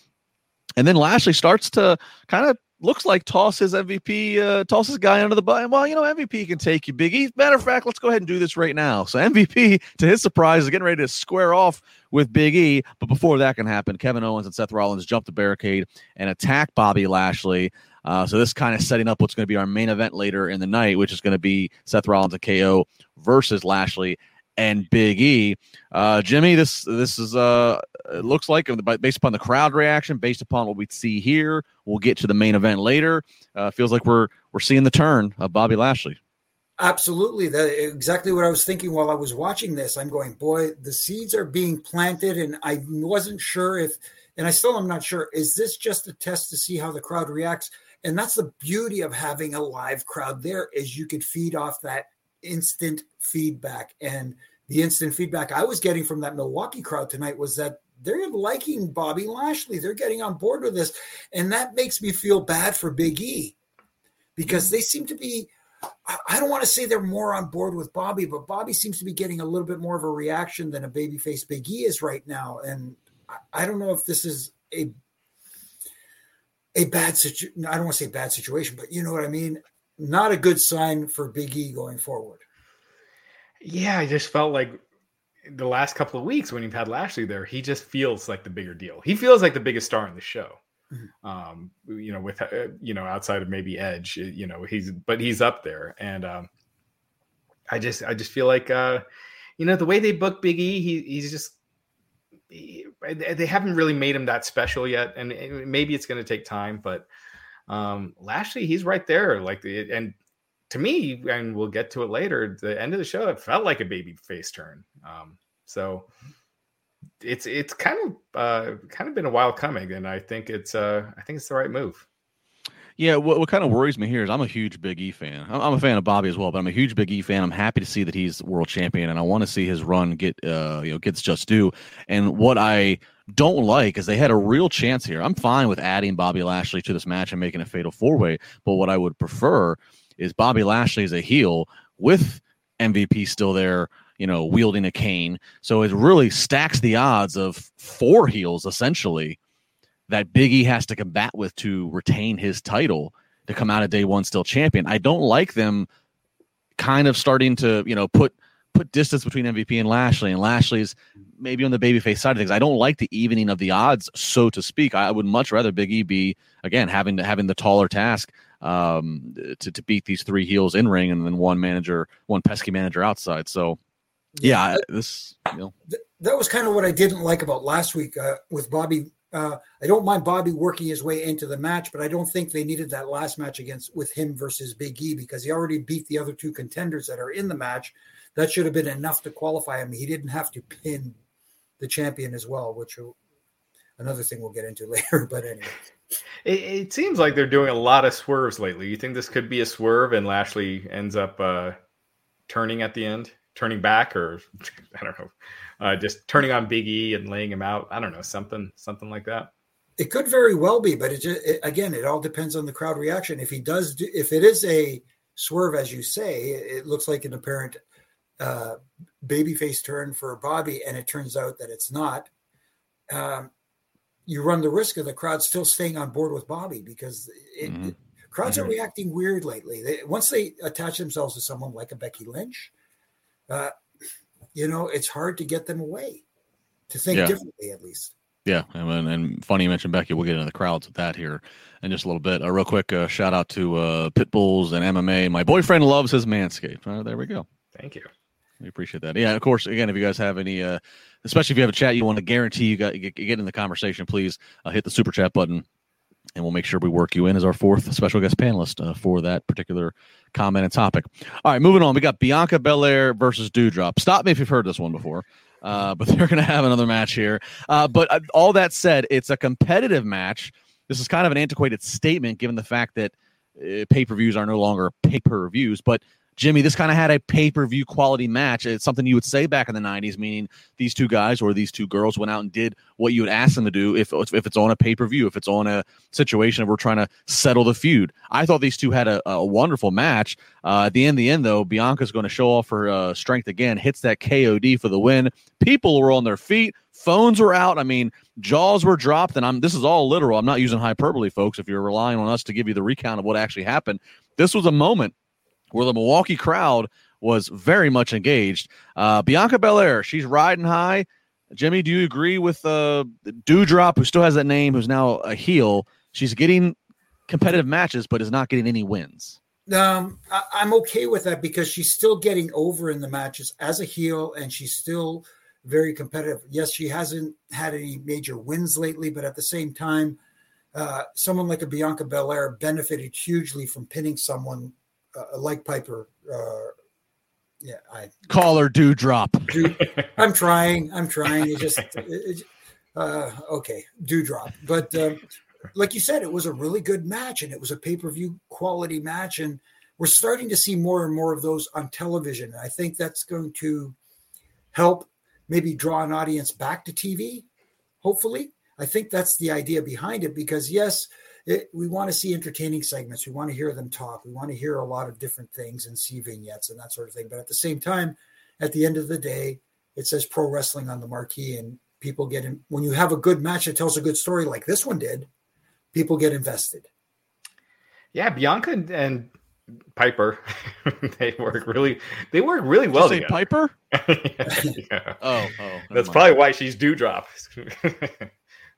And then Lashley starts to kind of, looks like toss his M V P, uh, toss his guy under the bus. Well, you know, M V P can take you, Big E. Matter of fact, let's go ahead and do this right now. So M V P, to his surprise, is getting ready to square off with Big E. But before that can happen, Kevin Owens and Seth Rollins jump the barricade and attack Bobby Lashley. Uh, so this kind of setting up what's going to be our main event later in the night, which is going to be Seth Rollins and K O versus Lashley and Big E. Uh, Jimmy, this this is uh, it looks like, based upon the crowd reaction, based upon what we see here, we'll get to the main event later. Uh, feels like we're we're seeing the turn of Bobby Lashley. Absolutely, that exactly what I was thinking while I was watching this. I'm going, boy, the seeds are being planted, and I wasn't sure if, and I still am not sure, is this just a test to see how the crowd reacts? And that's the beauty of having a live crowd there, is you could feed off that instant feedback. And the instant feedback I was getting from that Milwaukee crowd tonight was that they're liking Bobby Lashley. They're getting on board with this. And that makes me feel bad for Big E, because they seem to be, I don't want to say they're more on board with Bobby, but Bobby seems to be getting a little bit more of a reaction than a babyface Big E is right now. And I don't know if this is a, a bad situation. I don't want to say bad situation, but you know what I mean? Not a good sign for Big E going forward. Yeah, I just felt like the last couple of weeks when you've had Lashley there, he just feels like the bigger deal. He feels like the biggest star in the show. Mm-hmm. Um, you know, with, uh, you know, outside of maybe Edge, you know, he's, but he's up there. And um, I just, I just feel like, uh, you know, the way they book Big E, he, he's just, he, they haven't really made him that special yet. And it, maybe it's going to take time, but Um, Lashley, he's right there. Like, the, and to me, and we'll get to it later, the end of the show, it felt like a baby face turn. Um, so it's, it's kind of, uh, kind of been a while coming. And I think it's, uh, I think it's the right move. Yeah, what, what kind of worries me here is I'm a huge Big E fan. I'm, I'm a fan of Bobby as well, but I'm a huge Big E fan. I'm happy to see that he's world champion, and I want to see his run get uh, you know gets just due. And what I don't like is they had a real chance here. I'm fine with adding Bobby Lashley to this match and making a fatal four-way, but what I would prefer is Bobby Lashley is a heel with M V P still there, you know, wielding a cane. So it really stacks the odds of four heels, essentially, that Big E has to combat with to retain his title, to come out of day one still champion. I don't like them kind of starting to, you know, put put distance between M V P and Lashley, and Lashley's maybe on the babyface side of things. I don't like the evening of the odds, so to speak. I would much rather Big E be, again, having to, having the taller task um, to, to beat these three heels in ring and then one manager, one pesky manager outside. So, yeah, this, you know. That was kind of what I didn't like about last week uh, with Bobby. Uh, I don't mind Bobby working his way into the match, but I don't think they needed that last match against with him versus Big E, because he already beat the other two contenders that are in the match. That should have been enough to qualify him. He didn't have to pin the champion as well, which another thing we'll get into later. But anyway, it, it seems like they're doing a lot of swerves lately. You think this could be a swerve and Lashley ends up uh, turning at the end, turning back, or I don't know. Uh, just turning on Big E and laying him out. I don't know, something something like that. It could very well be, but it, just, it again, it all depends on the crowd reaction. If he does, do, if it is a swerve, as you say, it looks like an apparent uh, babyface turn for Bobby, and it turns out that it's not. Um, you run the risk of the crowd still staying on board with Bobby, because it, mm-hmm. it, crowds mm-hmm. are reacting weird lately. They, once they attach themselves to someone like a Becky Lynch, uh, you know, it's hard to get them away, to think yeah. differently, at least. Yeah, and, and funny you mentioned Becky. We'll get into the crowds with that here in just a little bit. Uh, real quick, uh, shout out to uh, Pitbulls and M M A. My boyfriend loves his Manscaped. Uh, there we go. Thank you. We appreciate that. Yeah, of course, again, if you guys have any, uh, especially if you have a chat, you want to guarantee you got you get in the conversation, please uh, hit the super chat button, and we'll make sure we work you in as our fourth special guest panelist uh, for that particular comment and topic. All right, moving on. We got Bianca Belair versus Doudrop. Stop me if you've heard this one before, uh, but they're going to have another match here. Uh, but uh, all that said, it's a competitive match. This is kind of an antiquated statement given the fact that uh, pay-per-views are no longer pay-per-views. But, Jimmy, this kind of had a pay-per-view quality match. It's something you would say back in the nineties, meaning these two guys or these two girls went out and did what you would ask them to do if if it's on a pay-per-view, if it's on a situation where we're trying to settle the feud. I thought these two had a, a wonderful match. Uh, at the end, the end though, Bianca's going to show off her uh, strength again, hits that K O D for the win. People were on their feet. Phones were out. I mean, jaws were dropped, and I'm. This is all literal. I'm not using hyperbole, folks, if you're relying on us to give you the recount of what actually happened. This was a moment where the Milwaukee crowd was very much engaged. Uh, Bianca Belair, she's riding high. Jimmy, do you agree with uh, Doudrop, who still has that name, who's now a heel? She's getting competitive matches, but is not getting any wins. Um, I- I'm okay with that, because she's still getting over in the matches as a heel, and she's still very competitive. Yes, she hasn't had any major wins lately, but at the same time, uh, someone like a Bianca Belair benefited hugely from pinning someone Uh, like Piper, uh, yeah, I call her Doudrop. I'm trying, I'm trying. It just, it, uh, okay, Doudrop. But uh, like you said, it was a really good match, and it was a pay-per-view quality match, and we're starting to see more and more of those on television. I think that's going to help maybe draw an audience back to T V. Hopefully, I think that's the idea behind it, because yes. It, we want to see entertaining segments. We want to hear them talk. We want to hear a lot of different things and see vignettes and that sort of thing. But at the same time, at the end of the day, it says pro wrestling on the marquee, and people get in. When you have a good match that tells a good story like this one did, people get invested. Yeah, Bianca and, and Piper, they work really. They work really well together. Piper? yeah, yeah. Oh, oh, that's probably why she's Doudrop.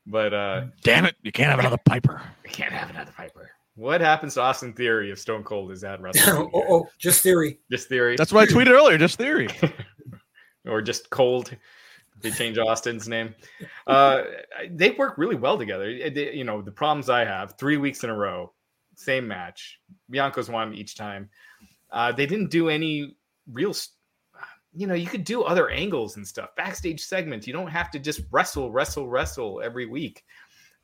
But uh, damn it, you can't have another Piper. You can't have another Piper. What happens to Austin Theory if Stone Cold is at WrestleMania? oh, oh, just Theory. Just Theory. That's what I tweeted earlier. Just Theory, or just Cold. They change Austin's name. Uh, they work really well together. They, you know, the problems I have: three weeks in a row, same match. Bianca's won each time. Uh, they didn't do any real. St- You know, you could do other angles and stuff, backstage segments. You don't have to just wrestle, wrestle, wrestle every week.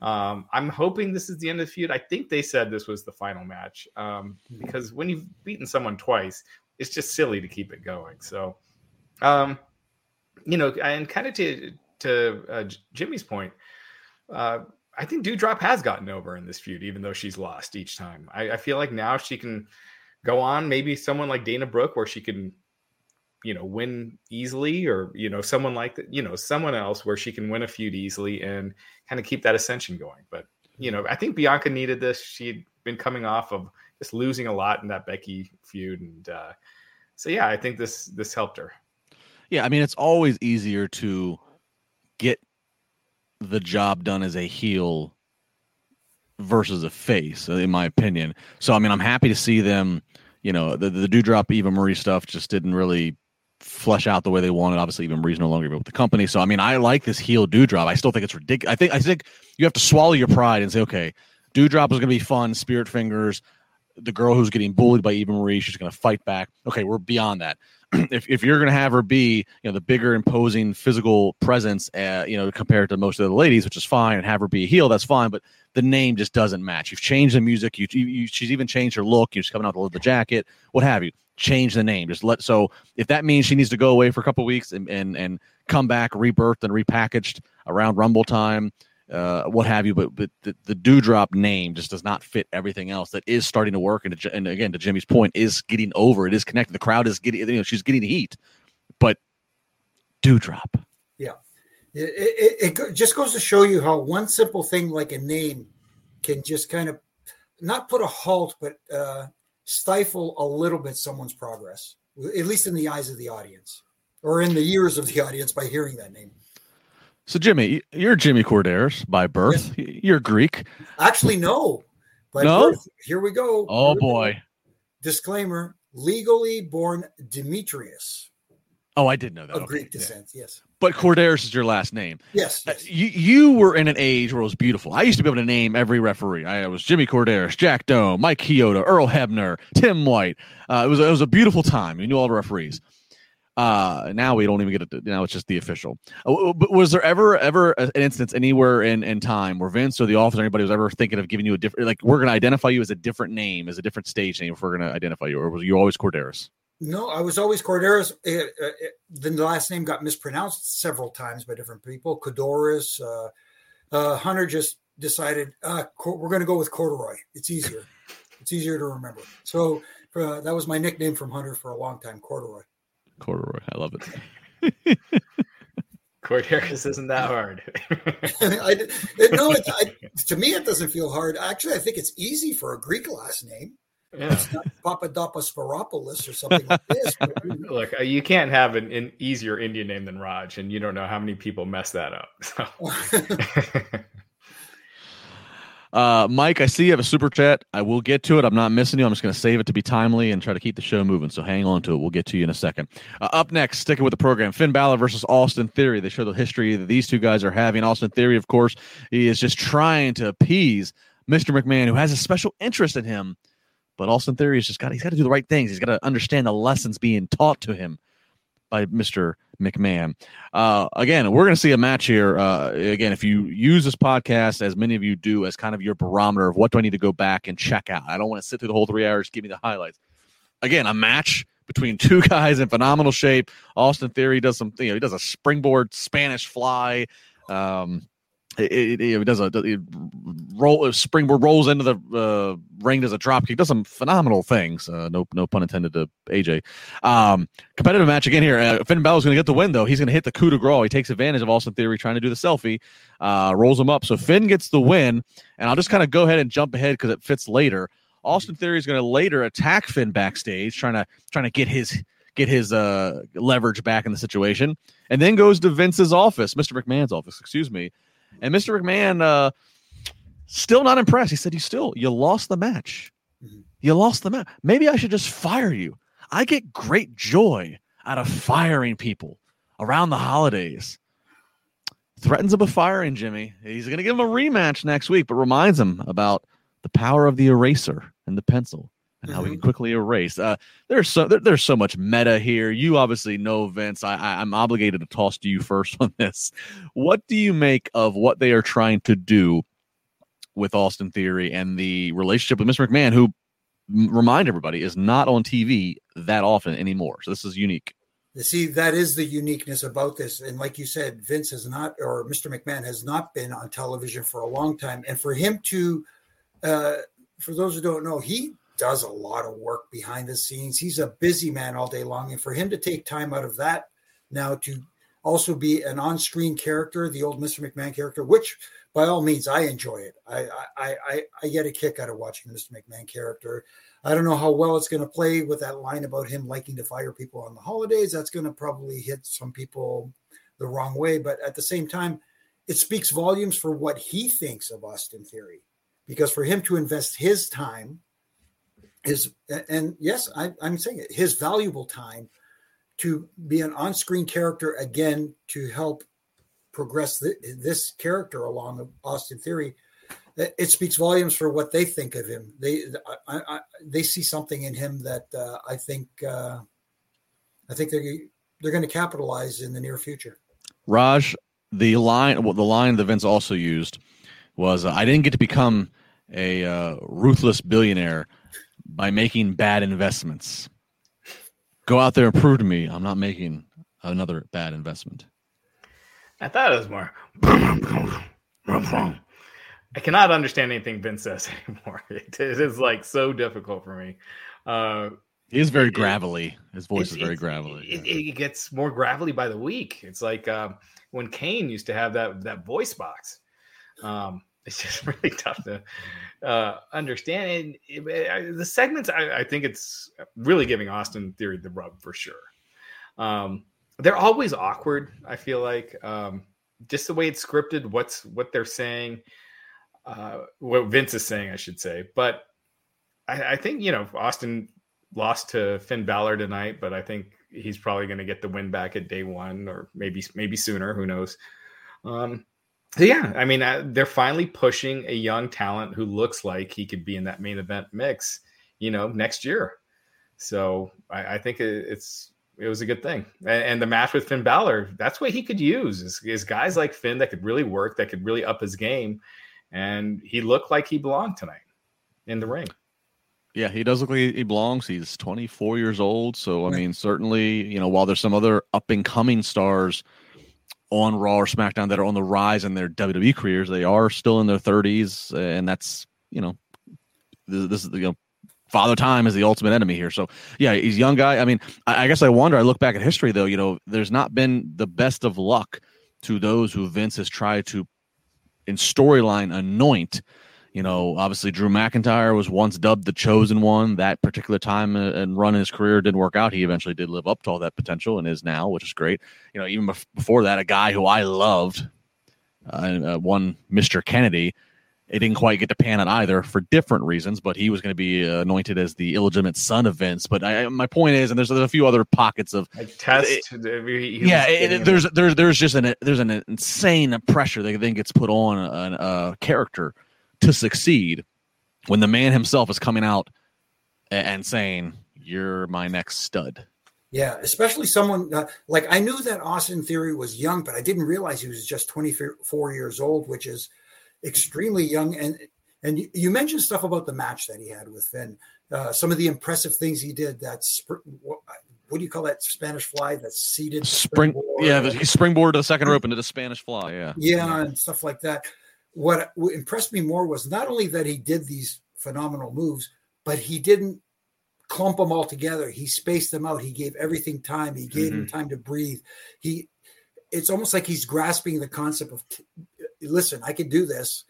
Um, I'm hoping this is the end of the feud. I think they said this was the final match um, because when you've beaten someone twice, it's just silly to keep it going. So, um, you know, and kind of to, to uh, Jimmy's point, uh, I think Doudrop has gotten over in this feud, even though she's lost each time. I, I feel like now she can go on, maybe someone like Dana Brooke, where she can, you know, win easily, or, you know, someone like that, you know, someone else where she can win a feud easily and kind of keep that ascension going. But, you know, I think Bianca needed this. She'd been coming off of just losing a lot in that Becky feud. And uh, so, yeah, I think this, this helped her. Yeah. I mean, it's always easier to get the job done as a heel versus a face, in my opinion. So, I mean, I'm happy to see them, you know, the, the Doudrop Eva Marie stuff just didn't really flesh out the way they wanted. Obviously, Eva Marie's no longer with the company. So, I mean, I like this heel Doudrop. I still think it's ridiculous. I think I think you have to swallow your pride and say, okay, Doudrop is going to be fun, spirit fingers, the girl who's getting bullied by Eva Marie, she's going to fight back. Okay, we're beyond that. if if you're going to have her be, you know, the bigger, imposing physical presence, uh, you know, compared to most of the ladies, which is fine, and have her be a heel, that's fine, but the name just doesn't match. You've changed the music. You, you, you she's even changed her look. You're just coming out with the jacket, what have you. Change the name. Just let. So if that means she needs to go away for a couple of weeks and and and come back, rebirthed and repackaged around Rumble time, uh, what have you. But but the, the Doudrop name just does not fit everything else that is starting to work. And, to, and again, to Jimmy's point, is getting over. It is connected. The crowd is getting, you know, she's getting heat, but Doudrop. Yeah. It, it, it just goes to show you how one simple thing like a name can just kind of not put a halt, but uh, stifle a little bit someone's progress, at least in the eyes of the audience or in the ears of the audience by hearing that name. So, Jimmy, you're Jimmy Corderas by birth. Yes. You're Greek. Actually, no. By no? Birth, here we go. Oh, here boy. Go. Disclaimer, legally born Demetrius. Oh, I did know that. Of okay. Greek descent, yeah. Yes. But Corderas is your last name. Yes. yes. Uh, you, you were in an age where it was beautiful. I used to be able to name every referee. I was Jimmy Corderas, Jack Doan, Mike Chioda, Earl Hebner, Tim White. Uh, it was it was a beautiful time. You knew all the referees. Uh, now we don't even get it. Now it's just the official. Uh, but was there ever, ever an instance anywhere in, in time where Vince or the office or anybody was ever thinking of giving you a different, like, we're going to identify you as a different name, as a different stage name if we're going to identify you? Or was you always Corderas? No, I was always Corderas. It, it, it, the last name got mispronounced several times by different people. Corderas. Uh, uh, Hunter just decided, uh, cor- we're going to go with Corduroy. It's easier. It's easier to remember. So uh, that was my nickname from Hunter for a long time, Corduroy. Corduroy. I love it. Corderas isn't that hard. I, it, no, it, I, to me, it doesn't feel hard. Actually, I think it's easy for a Greek last name. Yeah. It's not Papadopoulos or something like this. But, you know. Look, you can't have an, an easier Indian name than Raj, and you don't know how many people mess that up. So. uh, Mike, I see you have a super chat. I will get to it. I'm not missing you. I'm just going to save it to be timely and try to keep the show moving. So hang on to it. We'll get to you in a second. Uh, up next, sticking with the program, Finn Balor versus Austin Theory. They show the history that these two guys are having. Austin Theory, of course, he is just trying to appease Mister McMahon, who has a special interest in him. But Austin Theory has just got—he's got to do the right things. He's got to understand the lessons being taught to him by Mister McMahon. Uh, again, we're going to see a match here. Uh, again, if you use this podcast, as many of you do, as kind of your barometer of what do I need to go back and check out. I don't want to sit through the whole three hours. Give me the highlights. Again, a match between two guys in phenomenal shape. Austin Theory does some—you know—he does a springboard Spanish fly. Um, It, it, it does a it roll springboard rolls into the uh, ring, does a drop kick, does some phenomenal things. Uh, no, no pun intended to A J. Um, competitive match again here. Uh, Finn Balor's going to get the win though. He's going to hit the coup de grace. He takes advantage of Austin Theory trying to do the selfie, uh, rolls him up. So Finn gets the win. And I'll just kind of go ahead and jump ahead because it fits later. Austin Theory is going to later attack Finn backstage, trying to trying to get his. get his uh, leverage back in the situation, and then goes to Vince's office, Mister McMahon's office, excuse me. And Mister McMahon, uh, still not impressed. He said, you still, you lost the match. Mm-hmm. You lost the match. Maybe I should just fire you. I get great joy out of firing people around the holidays. Threatens him with firing, Jimmy. He's going to give him a rematch next week, but reminds him about the power of the eraser and the pencil. And how we can quickly erase. Uh, there's so there, there's so much meta here. You obviously know, Vince. I, I, I'm obligated to toss to you first on this. What do you make of what they are trying to do with Austin Theory and the relationship with Mister McMahon, who, remind everybody, is not on T V that often anymore. So this is unique. You see, that is the uniqueness about this. And like you said, Vince has not, or Mister McMahon has not been on television for a long time. And for him to, uh, for those who don't know, he does a lot of work behind the scenes. He's a busy man all day long. And for him to take time out of that now to also be an on-screen character, the old Mister McMahon character, which by all means, I enjoy it. I, I, I, I get a kick out of watching Mister McMahon character. I don't know how well it's going to play with that line about him liking to fire people on the holidays. That's going to probably hit some people the wrong way. But at the same time, it speaks volumes for what he thinks of Austin Theory, because for him to invest his time, his, and yes, I, I'm saying it, his valuable time to be an on-screen character again, to help progress th- this character along of Austin Theory, it speaks volumes for what they think of him. They I, I, they see something in him that uh, I think uh, I think they're they're going to capitalize in the near future. Raj, the line well, the line that Vince also used was, "I didn't get to become a uh, ruthless billionaire by making bad investments. Go out there and prove to me I'm not making another bad investment." I thought it was more. I cannot understand anything Vince says anymore. It is like so difficult for me. Uh, he is very gravelly. His voice is very gravelly. It, it gets more gravelly by the week. It's like uh, when Kane used to have that that voice box. Um, it's just really tough to uh, understand. And it, it, the segments, I, I think it's really giving Austin Theory the rub for sure. Um, they're always awkward, I feel like. Um, just the way it's scripted, what's what they're saying. Uh, what Vince is saying, I should say. But I, I think, you know, Austin lost to Finn Balor tonight, but I think he's probably going to get the win back at day one, or maybe maybe sooner. Who knows? Um, so, yeah, I mean, I, they're finally pushing a young talent who looks like he could be in that main event mix, you know, next year. So I, I think it, it's it was a good thing. And, and the match with Finn Balor, that's what he could use, is, is guys like Finn that could really work, that could really up his game. And he looked like he belonged tonight in the ring. Yeah, he does look like he belongs. He's twenty-four years old. So, I mean, certainly, you know, while there's some other up-and-coming stars on Raw or SmackDown that are on the rise in their W W E careers, they are still in their thirties. And that's, you know, this is the, you know, father time is the ultimate enemy here. So, yeah, he's a young guy. I mean, I, I guess I wonder, I look back at history, though, you know, there's not been the best of luck to those who Vince has tried to in storyline anoint. You know, obviously Drew McIntyre was once dubbed the chosen one. That particular time and run in his career didn't work out. He eventually did live up to all that potential and is now, which is great. You know, even before that, a guy who I loved, uh, one Mister Kennedy, it didn't quite get to pan out either for different reasons, but he was going to be anointed as the illegitimate son of Vince. But I, my point is, and there's, there's a few other pockets of like test. It, it, yeah, it, there's there's there's just an there's an insane pressure that then gets put on a, a character to succeed when the man himself is coming out and saying, "You're my next stud." Yeah, especially someone uh, like, I knew that Austin Theory was young, but I didn't realize he was just twenty-four years old, which is extremely young. And and you mentioned stuff about the match that he had with Finn, uh, some of the impressive things he did. That sp- what, what do you call that Spanish fly? That seated spring, springboard. Yeah, he springboarded to the second rope into the Spanish fly. Yeah, yeah, and stuff like that. What impressed me more was not only that he did these phenomenal moves, but he didn't clump them all together. He spaced them out. He gave everything time. He gave mm-hmm. him time to breathe. He, it's almost like he's grasping the concept of. T- Listen, I could do this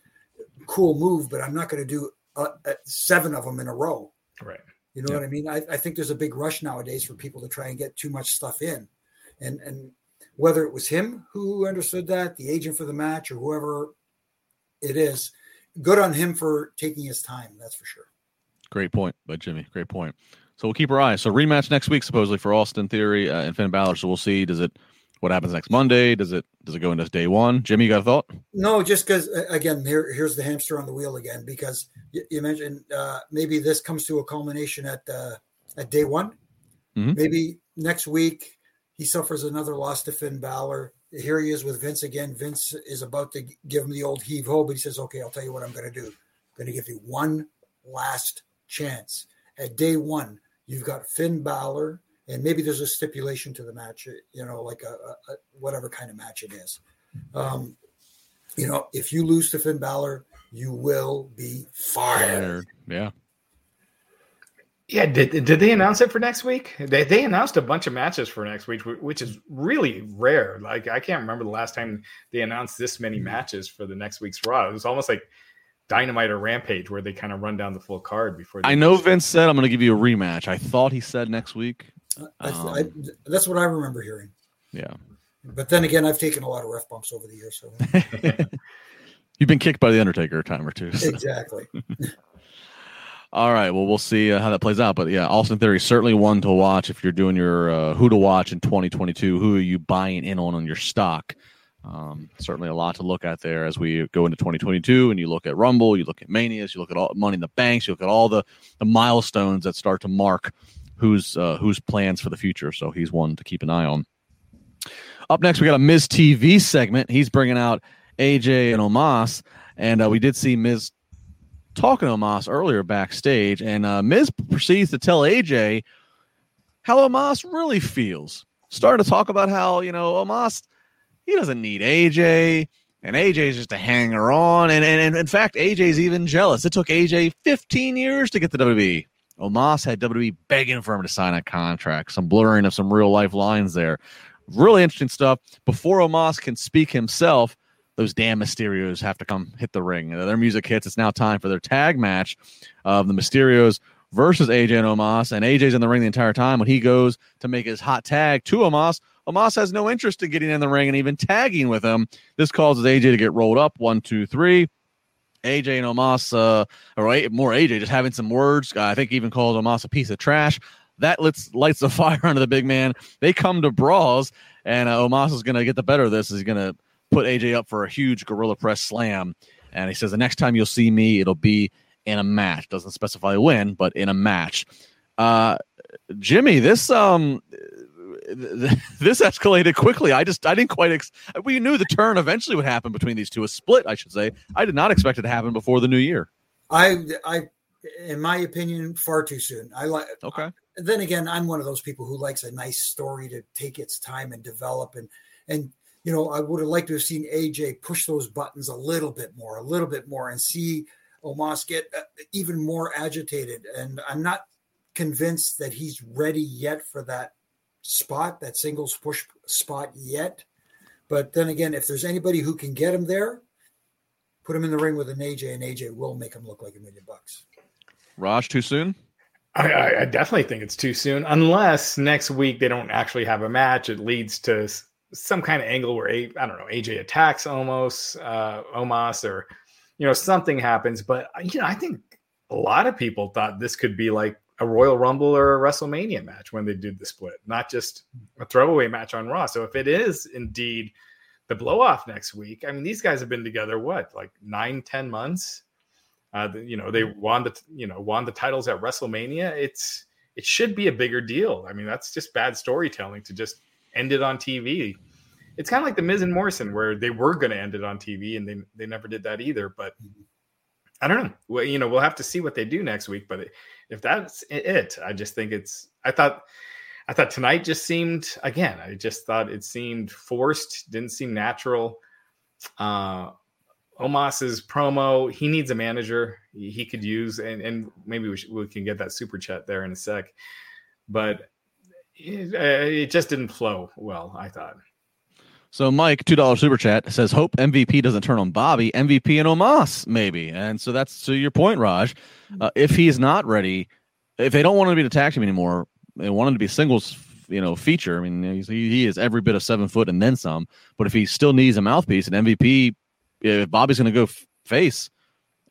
cool move, but I'm not going to do uh, uh, seven of them in a row. Right. You know yeah. what I mean? I, I think there's a big rush nowadays for people to try and get too much stuff in. And and whether it was him who understood that, the agent for the match, or whoever it is, good on him for taking his time. That's for sure. Great point by Jimmy. Great point. So we'll keep our eyes. So rematch next week, supposedly, for Austin Theory uh, and Finn Balor. So we'll see. Does it, what happens next Monday? Does it does it go into day one? Jimmy, you got a thought? No, just because, again, here, here's the hamster on the wheel again, because you, you mentioned uh, maybe this comes to a culmination at uh, at day one. Mm-hmm. Maybe next week he suffers another loss to Finn Balor. Here he is with Vince again. Vince is about to give him the old heave-ho, but he says, okay, I'll tell you what I'm going to do. I'm going to give you one last chance. At day one, you've got Finn Balor, and maybe there's a stipulation to the match, you know, like a, a whatever kind of match it is. Um, you know, if you lose to Finn Balor, you will be fired. Yeah. Yeah, did did they announce it for next week? They they announced a bunch of matches for next week, which is really rare. Like, I can't remember the last time they announced this many matches for the next week's Raw. It was almost like Dynamite or Rampage, where they kind of run down the full card before. I know Vince said, I'm going to give you a rematch. I thought he said next week. I, um, I, that's what I remember hearing. Yeah. But then again, I've taken a lot of ref bumps over the years. So you've been kicked by The Undertaker a time or two. So. Exactly. All right, well, we'll see uh, how that plays out. But, yeah, Austin Theory, certainly one to watch if you're doing your uh, who to watch in twenty twenty-two. Who are you buying in on on your stock? Um, certainly a lot to look at there as we go into twenty twenty-two. And you look at Rumble, you look at Manias, you look at all Money in the Banks, you look at all the, the milestones that start to mark who's, uh, who's plans for the future. So he's one to keep an eye on. Up next, we got a Miz T V segment. He's bringing out A J and Omos. And uh, we did see Miz talking to Omos earlier backstage, and uh, Miz proceeds to tell A J how Omos really feels. Starting to talk about how, you know, Omos, he doesn't need A J, and A J's just a hanger on, and, and, and in fact, A J's even jealous. It took A J fifteen years to get to W W E. Omos had W W E begging for him to sign a contract. Some blurring of some real-life lines there. Really interesting stuff. Before Omos can speak himself, those damn Mysterios have to come hit the ring. Their music hits. It's now time for their tag match of the Mysterios versus A J and Omos. And A J's in the ring the entire time. When he goes to make his hot tag to Omos, Omos has no interest in getting in the ring and even tagging with him. This causes A J to get rolled up. One, two, three. A J and Omos, uh, or a, more A J, just having some words. I think even calls Omos a piece of trash. That lights, lights a fire under the big man. They come to brawls, and uh, Omos is going to get the better of this. He's going to put A J up for a huge gorilla press slam. And he says, the next time you'll see me, it'll be in a match. Doesn't specify when, but in a match. Uh, Jimmy, this um, this escalated quickly. I just, I didn't quite, ex- we knew the turn eventually would happen between these two, a split, I should say. I did not expect it to happen before the new year. I, I, in my opinion, far too soon. I like, okay. Then again, I'm one of those people who likes a nice story to take its time and develop and, and, you know, I would have liked to have seen A J push those buttons a little bit more, a little bit more, and see Omos get even more agitated. And I'm not convinced that he's ready yet for that spot, that singles push spot yet. But then again, if there's anybody who can get him there, put him in the ring with an A J, and A J will make him look like a million bucks. Raj, too soon? I, I definitely think it's too soon, unless next week they don't actually have a match. It leads to some kind of angle where, I don't know, A J attacks almost uh, Omos, or, you know, something happens. But, you know, I think a lot of people thought this could be like a Royal Rumble or a WrestleMania match when they did the split, not just a throwaway match on Raw. So if it is indeed the blow off next week, I mean, these guys have been together, what, like nine, ten months? Uh, you know, they won the, you know, won the titles at WrestleMania. It's, it should be a bigger deal. I mean, that's just bad storytelling to just end it on T V. It's kind of like the Miz and Morrison, where they were going to end it on T V, and they they never did that either. But I don't know. Well, you know, we'll have to see what they do next week. But if that's it, I just think it's. I thought, I thought tonight just seemed again. I just thought it seemed forced. Didn't seem natural. Uh, Omos's promo. He needs a manager. He, he could use, and and maybe we, should, we can get that super chat there in a sec. But it, it just didn't flow well, I thought. So Mike, two dollars super chat, says, hope M V P doesn't turn on Bobby, M V P and Omos, maybe. And so that's to your point, Raj. Uh, if he's not ready, if they don't want him to be the tag team anymore, they want him to be singles, you know, feature. I mean, he's, he is every bit of seven foot and then some. But if he still needs a mouthpiece, and M V P, if Bobby's going to go f- face,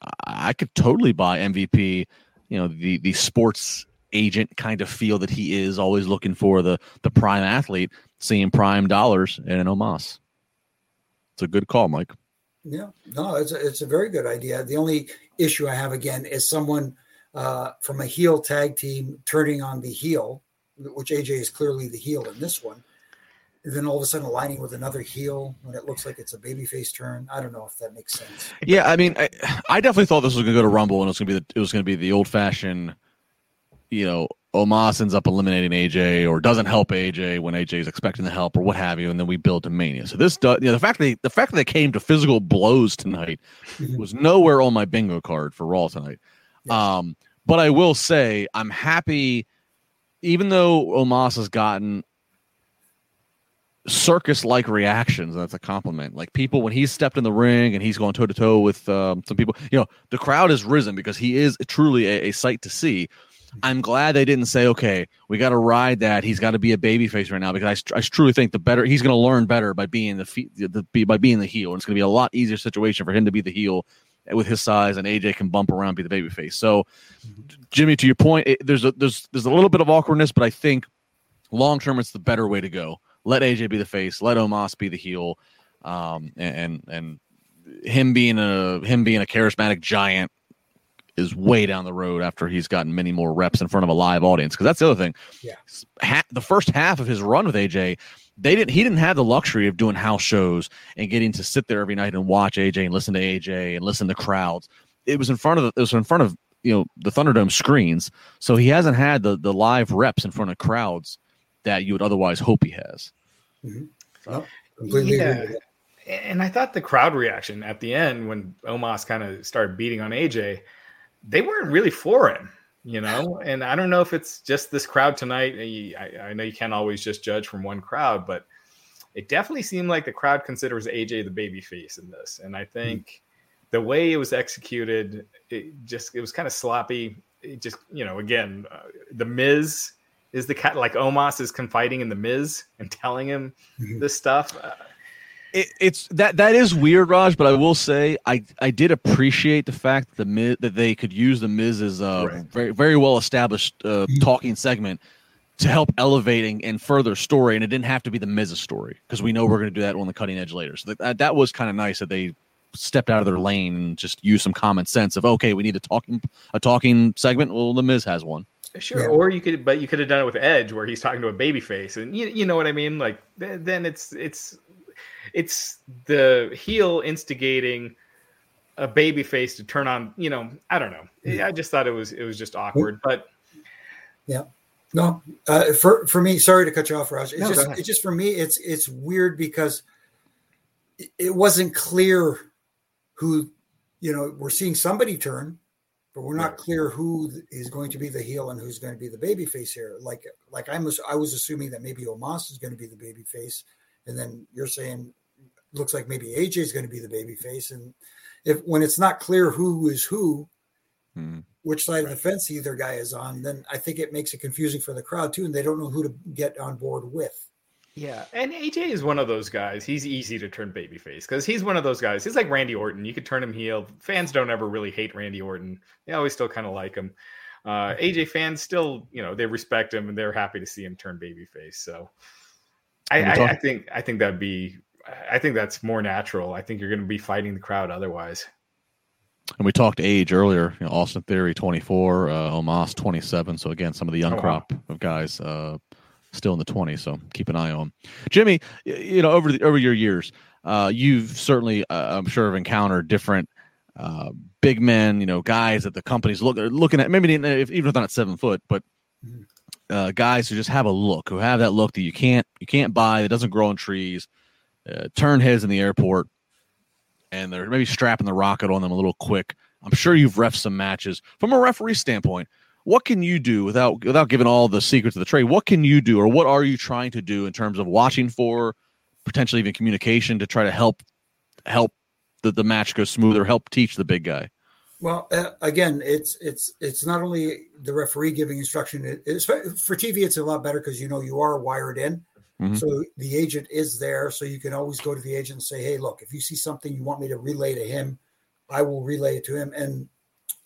I-, I could totally buy M V P, you know, the, the sports agent kind of feel that he is, always looking for the the prime athlete, seeing prime dollars in an Omos. It's a good call, Mike. Yeah, no, it's a, it's a very good idea. The only issue I have again is someone uh, from a heel tag team turning on the heel, which A J is clearly the heel in this one, and then all of a sudden aligning with another heel when it looks like it's a babyface turn. I don't know if that makes sense. Yeah, I mean, I, I definitely thought this was going to go to Rumble, and it was going to be the, it was going to be the old fashioned, you know, Omos ends up eliminating A J or doesn't help A J when A J's expecting the help or what have you, and then we build to Mania. So this does, you know, the fact that they, the fact that they came to physical blows tonight was nowhere on my bingo card for Raw tonight. Yes. Um, but I will say I'm happy, even though Omos has gotten circus-like reactions, and that's a compliment. Like people, when he's stepped in the ring and he's gone toe-to-toe with um, some people, you know, the crowd has risen because he is truly a, a sight to see. I'm glad they didn't say, okay, we got to ride that. He's got to be a babyface right now, because I, I truly think the better he's going to learn better by being the, fe- the be, by being the heel, and it's going to be a lot easier situation for him to be the heel with his size, and A J can bump around and be the babyface. So, Jimmy, to your point, it, there's a there's there's a little bit of awkwardness, but I think long term it's the better way to go. Let A J be the face, let Omos be the heel, um, and and him being a him being a charismatic giant is way down the road after he's gotten many more reps in front of a live audience. Because that's the other thing. Yeah. Ha- the first half of his run with A J, they didn't. He didn't have the luxury of doing house shows and getting to sit there every night and watch A J and listen to A J and listen to crowds. It was in front of the, it was in front of you know the Thunderdome screens. So he hasn't had the the live reps in front of crowds that you would otherwise hope he has. Mm-hmm. Well, completely yeah. agree with that. And I thought the crowd reaction at the end when Omos kind of started beating on A J, they weren't really for him, you know? And I don't know if it's just this crowd tonight. I, I know you can't always just judge from one crowd, but it definitely seemed like the crowd considers A J the baby face in this. And I think mm-hmm. the way it was executed, it just, it was kind of sloppy. It just, you know, again, uh, the Miz is the cat, like Omos is confiding in the Miz and telling him mm-hmm. this stuff. Uh, It, it's that that is weird, Raj, but I will say I, I did appreciate the fact that the Miz, that they could use the Miz's uh, right. very very well established uh, talking segment to help elevating and further story, and it didn't have to be the Miz's story because we know we're going to do that on the cutting edge later. So that that was kind of nice that they stepped out of their lane and just used some common sense of okay, we need a talking a talking segment. Well, the Miz has one. Sure, yeah. Or you could, but you could have done it with Edge where he's talking to a babyface, and you you know what I mean. Like th- then it's it's. It's the heel instigating a babyface to turn on, you know, I don't know. Yeah. I just thought it was it was just awkward, but yeah. No, uh, for for me, sorry to cut you off, Raj. It's no, just it's just for me, it's it's weird because it wasn't clear who, you know, we're seeing somebody turn, but we're not clear who is going to be the heel and who's going to be the babyface here. Like like I was I was assuming that maybe Omos is going to be the babyface. And then you're saying, looks like maybe A J is going to be the babyface. And if when it's not clear who is who, hmm. which side right. of the fence either guy is on, then I think it makes it confusing for the crowd too, and they don't know who to get on board with. Yeah, and A J is one of those guys. He's easy to turn babyface because he's one of those guys. He's like Randy Orton. You could turn him heel. Fans don't ever really hate Randy Orton. They always still kind of like him. Uh, A J fans still, you know, they respect him and they're happy to see him turn babyface. So. I, I, I think I think that'd be I think that's more natural. I think you're going to be fighting the crowd otherwise. And we talked age earlier. You know, Austin Theory twenty-four, uh, Omos twenty-seven. So again, some of the young oh, crop wow. of guys uh, still in the twenties. So keep an eye on Jimmy. You know, over the, over your years, uh, you've certainly uh, I'm sure have encountered different uh, big men. You know, guys that the companies look looking at. Maybe if, even if they're not seven foot, but. Mm-hmm. Uh, guys who just have a look, who have that look that you can't you can't buy, that doesn't grow on trees, uh, turn heads in the airport, and they're maybe strapping the rocket on them a little quick. I'm sure you've reffed some matches. From a referee standpoint, what can you do without without giving all the secrets of the trade? What can you do, or what are you trying to do in terms of watching for, potentially even communication to try to help help the, the match go smoother, help teach the big guy? Well, uh, again, it's it's it's not only the referee giving instruction. It, it's, for T V, it's a lot better because, you know, you are wired in. Mm-hmm. So the agent is there. So you can always go to the agent and say, hey, look, if you see something you want me to relay to him, I will relay it to him. And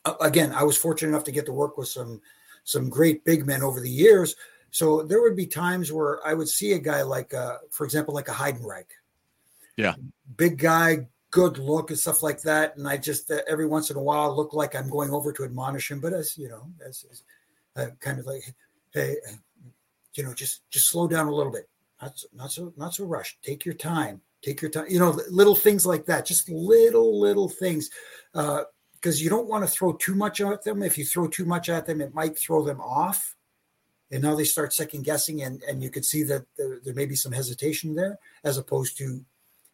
uh, again, I was fortunate enough to get to work with some some great big men over the years. So there would be times where I would see a guy like, uh, for example, like a Heidenreich. Yeah. Big guy. Good look and stuff like that. And I just, uh, every once in a while, look like I'm going over to admonish him. But as you know, as, as uh, kind of like, hey, you know, just, just slow down a little bit. not so, not so, not so rushed. Take your time. Take your time. You know, little things like that. Just little, little things. Uh, because you don't want to throw too much at them. If you throw too much at them, it might throw them off. And now they start second guessing, and, and you could see that there, there may be some hesitation there, as opposed to,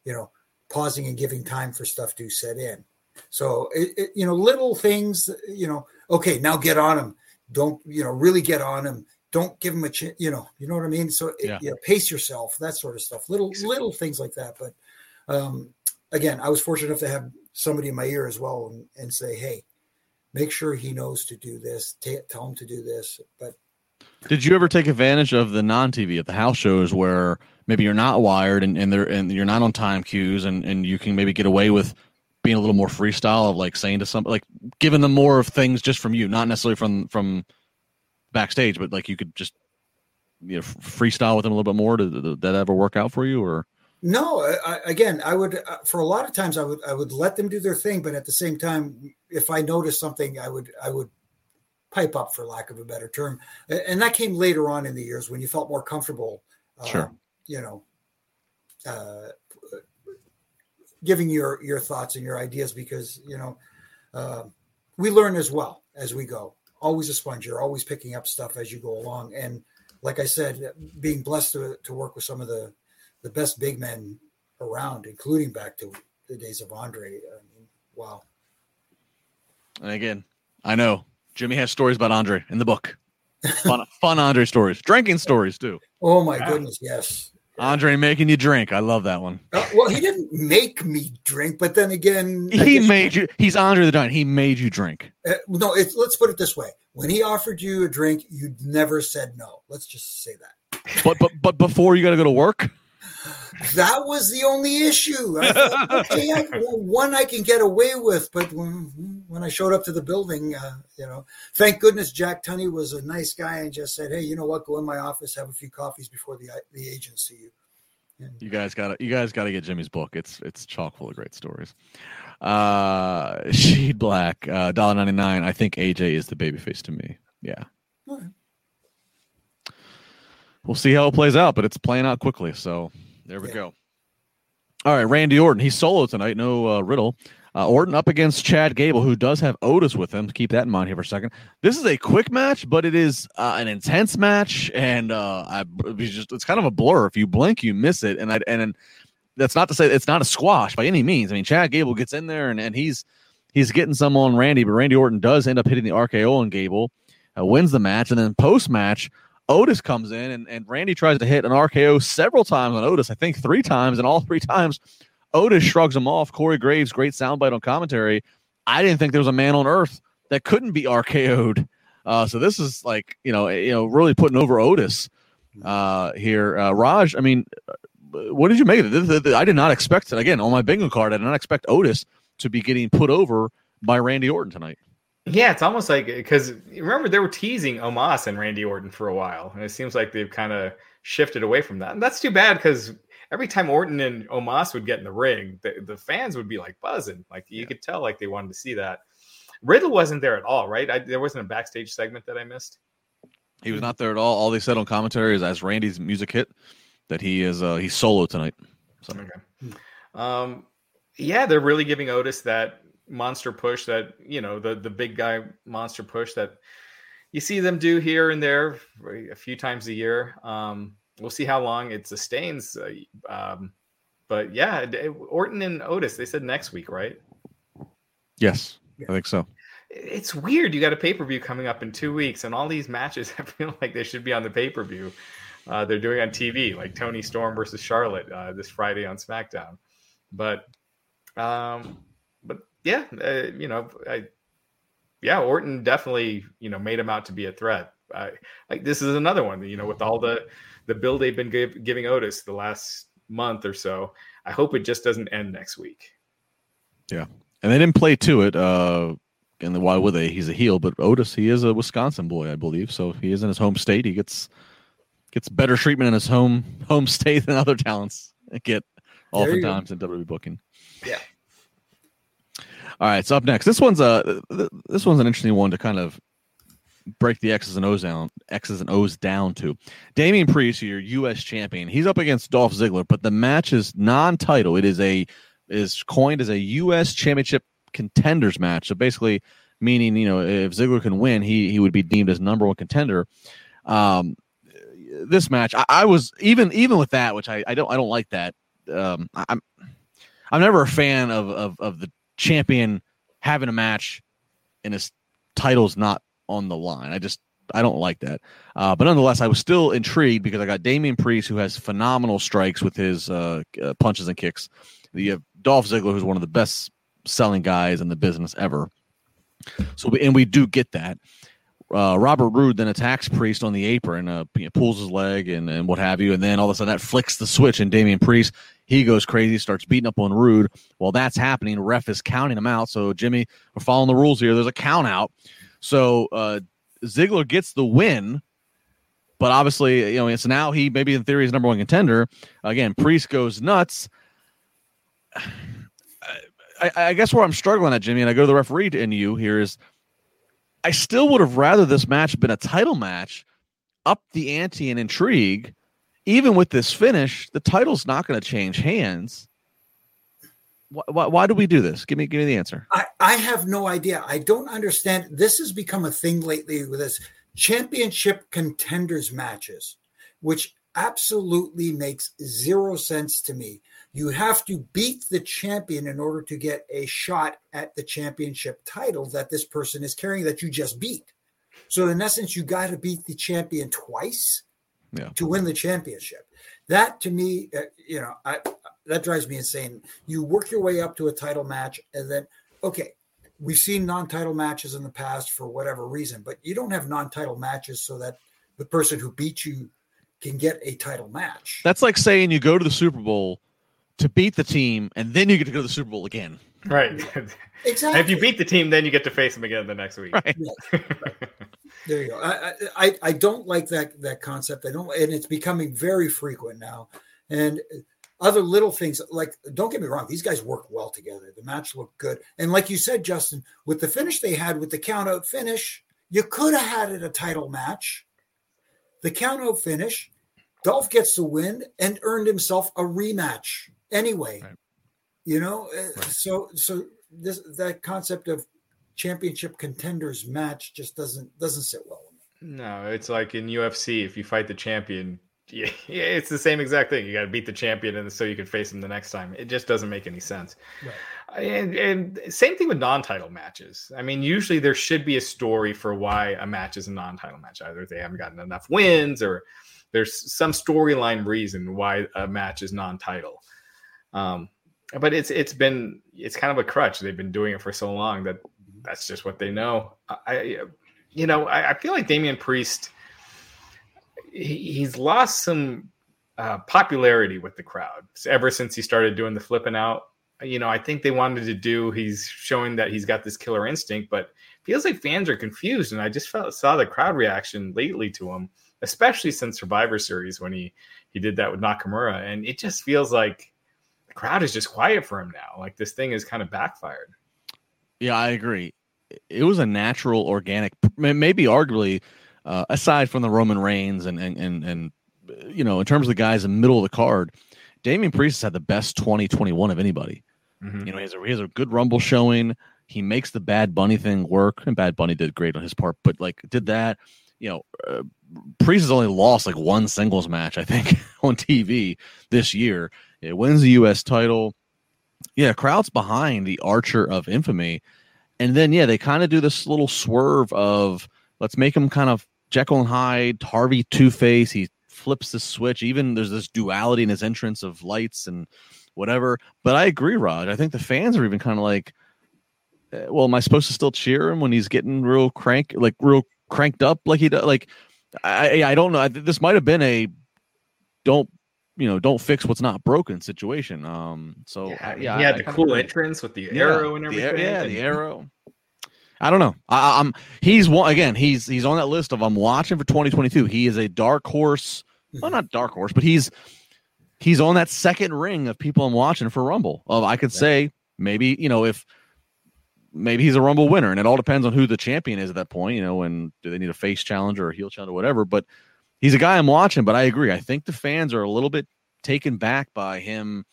you know, pausing and giving time for stuff to set in. So, it, it, you know, little things, you know, okay, now get on them. Don't, you know, really get on them. Don't give them a chance, you know, you know what I mean? So, it, yeah. you know, pace yourself, that sort of stuff, little, little things like that. But um, again, I was fortunate enough to have somebody in my ear as well and, and say, hey, make sure he knows to do this. T- tell him to do this. But did you ever take advantage of the non-T V at the house shows where maybe you're not wired and, and they're and you're not on time cues and, and you can maybe get away with being a little more freestyle of like saying to somebody, like giving them more of things just from you, not necessarily from, from backstage, but like you could just, you know, freestyle with them a little bit more? Did, did that ever work out for you? Or no, I, again, I would, uh, for a lot of times I would, I would let them do their thing, but at the same time, if I noticed something, I would, I would, pipe up, for lack of a better term. And that came later on in the years when you felt more comfortable, uh, sure. you know, uh, giving your, your thoughts and your ideas, because, you know, uh, we learn as well as we go. Always a sponge. You're always picking up stuff as you go along. And like I said, being blessed to, to work with some of the, the best big men around, including back to the days of Andre. I mean, wow. And again, I know, Jimmy has stories about Andre in the book. Fun, fun Andre stories. Drinking stories, too. Oh, my wow. goodness, yes. Andre making you drink. I love that one. Uh, well, he didn't make me drink, but then again... He made you... He's Andre the Giant. He made you drink. Uh, no, it's, let's put it this way. When he offered you a drink, you never said no. Let's just say that. But but, but before you got to go to work? That was the only issue. I thought, okay, I, well, one I can get away with, but when, when I showed up to the building, uh, you know, thank goodness Jack Tunney was a nice guy and just said, "Hey, you know what? Go in my office, have a few coffees before the the agency." You. And, you guys got to you guys got to get Jimmy's book. It's it's chock full of great stories. Uh, Sheed Black, uh, one dollar ninety-nine. I think A J is the babyface to me. Yeah. All right. We'll see how it plays out, but it's playing out quickly. So. There we yeah. go. All right, Randy Orton. He's solo tonight. No uh, Riddle. Uh, Orton up against Chad Gable, who does have Otis with him. Keep that in mind here for a second. This is a quick match, but it is uh, an intense match, and uh, I it's, just, it's kind of a blur. If you blink, you miss it. And I, and, and that's not to say it's not a squash by any means. I mean, Chad Gable gets in there, and, and he's he's getting some on Randy, but Randy Orton does end up hitting the R K O on Gable, uh, wins the match, and then post-match, Otis comes in, and, and Randy tries to hit an R K O several times on Otis, I think three times, and all three times Otis shrugs him off. Corey Graves, great soundbite on commentary. I didn't think there was a man on earth that couldn't be R K O'd. Uh, so this is like, you know, you know, really putting over Otis uh, here. Uh, Raj, I mean, what did you make of it? I did not expect it. Again, on my bingo card, I did not expect Otis to be getting put over by Randy Orton tonight. Yeah, it's almost like, because remember they were teasing Omos and Randy Orton for a while, and it seems like they've kind of shifted away from that. And that's too bad, because every time Orton and Omos would get in the ring, the, the fans would be like buzzing. Like you yeah. could tell, like they wanted to see that. Riddle wasn't there at all, right? I, there wasn't a backstage segment that I missed. He was not there at all. All they said on commentary is, as Randy's music hit, that he is uh, he's solo tonight. So. Okay. Um, yeah, they're really giving Otis that monster push that, you know, the the big guy monster push that you see them do here and there a few times a year. Um, we'll see how long it sustains. Uh, um, but yeah, Orton and Otis, they said next week, right? Yes, yeah. I think so. It's weird. You got a pay-per-view coming up in two weeks, and all these matches, I feel like they should be on the pay-per-view. Uh, they're doing on T V, like Toni Storm versus Charlotte uh, this Friday on SmackDown. But, um, but, Yeah, uh, you know, I, yeah, Orton definitely, you know, made him out to be a threat. I, like this is another one, you know, with all the, the build they've been give, giving Otis the last month or so. I hope it just doesn't end next week. Yeah, and they didn't play to it. Uh, and then why would they? He's a heel, but Otis, he is a Wisconsin boy, I believe. So he is in his home state. He gets gets better treatment in his home home state than other talents get oftentimes in W W E booking. Yeah. All right, so up next, this one's a this one's an interesting one to kind of break the X's and O's down, X's and O's down to. Damian Priest, your U S champion, he's up against Dolph Ziggler, but the match is non-title. It is a is coined as a U S championship contenders match. So basically, meaning, you know, if Ziggler can win, he he would be deemed as number one contender. Um, this match, I, I was even even with that, which I, I don't I don't like that. Um, I, I'm I'm never a fan of of of the champion having a match and his title's not on the line. I just, I don't like that. Uh, but nonetheless, I was still intrigued because I got Damian Priest, who has phenomenal strikes with his uh, uh, punches and kicks. You have Dolph Ziggler, who's one of the best selling guys in the business ever. So, we, and we do get that. Uh, Robert Roode then attacks Priest on the apron, uh, you know, pulls his leg and, and what have you. And then all of a sudden that flicks the switch and Damian Priest, he goes crazy, starts beating up on Roode. While that's happening, ref is counting him out. So Jimmy, we're following the rules here. There's a count out. So uh, Ziggler gets the win, but obviously, you know, it's now he maybe in theory is number one contender. Again, Priest goes nuts. I, I guess where I'm struggling at, Jimmy, and I go to the referee and you here is, I still would have rather this match been a title match, up the ante and intrigue. Even with this finish, the title's not going to change hands. Why, why, why do we do this? Give me, give me the answer. I, I have no idea. I don't understand. This has become a thing lately with this championship contenders matches, which absolutely makes zero sense to me. You have to beat the champion in order to get a shot at the championship title that this person is carrying that you just beat. So in essence, you got to beat the champion twice yeah. to win the championship. That to me, uh, you know, I, that drives me insane. You work your way up to a title match and then, okay, we've seen non-title matches in the past for whatever reason, but you don't have non-title matches so that the person who beat you can get a title match. That's like saying you go to the Super Bowl to beat the team, and then you get to go to the Super Bowl again. Right. Exactly. If you beat the team, then you get to face them again the next week. Right. Yeah. Right. There you go. I, I I don't like that that concept. I don't, and it's becoming very frequent now. And other little things, like, don't get me wrong, these guys work well together. The match looked good. And like you said, Justin, with the finish they had, with the count-out finish, you could have had it a title match. The count-out finish, Dolph gets the win and earned himself a rematch. Anyway, right. you know, right. so so this that concept of championship contenders match just doesn't doesn't sit well with me. No, it's like in U F C, if you fight the champion, yeah, it's the same exact thing. You got to beat the champion, and so you can face him the next time. It just doesn't make any sense. Right. And, and same thing with non-title matches. I mean, usually there should be a story for why a match is a non-title match. Either they haven't gotten enough wins, or there's some storyline reason why a match is non-title. Um, but it's, it's been, it's kind of a crutch. They've been doing it for so long that that's just what they know. I, you know, I, I feel like Damian Priest, he, he's lost some, uh, popularity with the crowd ever since he started doing the flipping out. You know, I think they wanted to do, he's showing that he's got this killer instinct, but feels like fans are confused. And I just felt, saw the crowd reaction lately to him, especially since Survivor Series, when he, he did that with Nakamura. And it just feels like crowd is just quiet for him now. Like, this thing is kind of backfired. Yeah, I agree. It was a natural, organic, maybe arguably, uh, aside from the Roman Reigns and, and, and, and, you know, in terms of the guys in the middle of the card, Damian Priest had the best twenty twenty-one of anybody. Mm-hmm. You know, he has, a, he has a good Rumble showing. He makes the Bad Bunny thing work, and Bad Bunny did great on his part, but like did that, you know, uh, Priest has only lost like one singles match, I think, on T V this year. It wins the U S title. Yeah, crowd's behind the Archer of Infamy. And then, yeah, they kind of do this little swerve of, let's make him kind of Jekyll and Hyde, Harvey Two-Face. He flips the switch. Even there's this duality in his entrance of lights and whatever. But I agree, Raj. I think the fans are even kind of like, well, am I supposed to still cheer him when he's getting real crank, like real cranked up? Like he does? Like, I, I don't know. I, this might have been a don't, you know, don't fix what's not broken situation. Um, so yeah, I, yeah he had I, the I cool really, entrance with the arrow yeah, and everything. The, yeah, and, the arrow. I don't know. I, I'm he's one again. He's he's on that list of I'm watching for twenty twenty-two. He is a dark horse. Well, not dark horse, but he's he's on that second ring of people I'm watching for Rumble. Of I could yeah. say maybe you know if maybe he's a Rumble winner, and it all depends on who the champion is at that point, you know, and do they need a face challenge or a heel challenge or whatever. But he's a guy I'm watching, but I agree. I think the fans are a little bit taken back by him.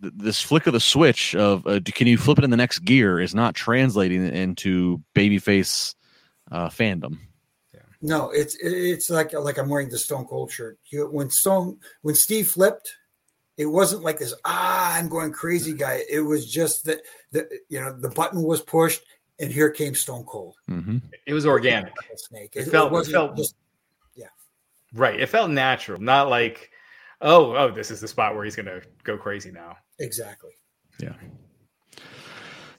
Th- this flick of the switch of uh, can you flip it in the next gear is not translating into babyface uh, fandom. Yeah. No, it's it's like like I'm wearing the Stone Cold shirt. When Stone when Steve flipped, it wasn't like this, ah, I'm going crazy guy. It was just that, the, you know, the button was pushed and here came Stone Cold. Mm-hmm. It was organic. Snake. It, it felt, it wasn't it felt just, yeah. Right. It felt natural. Not like, oh, oh, this is the spot where he's going to go crazy now. Exactly. Yeah.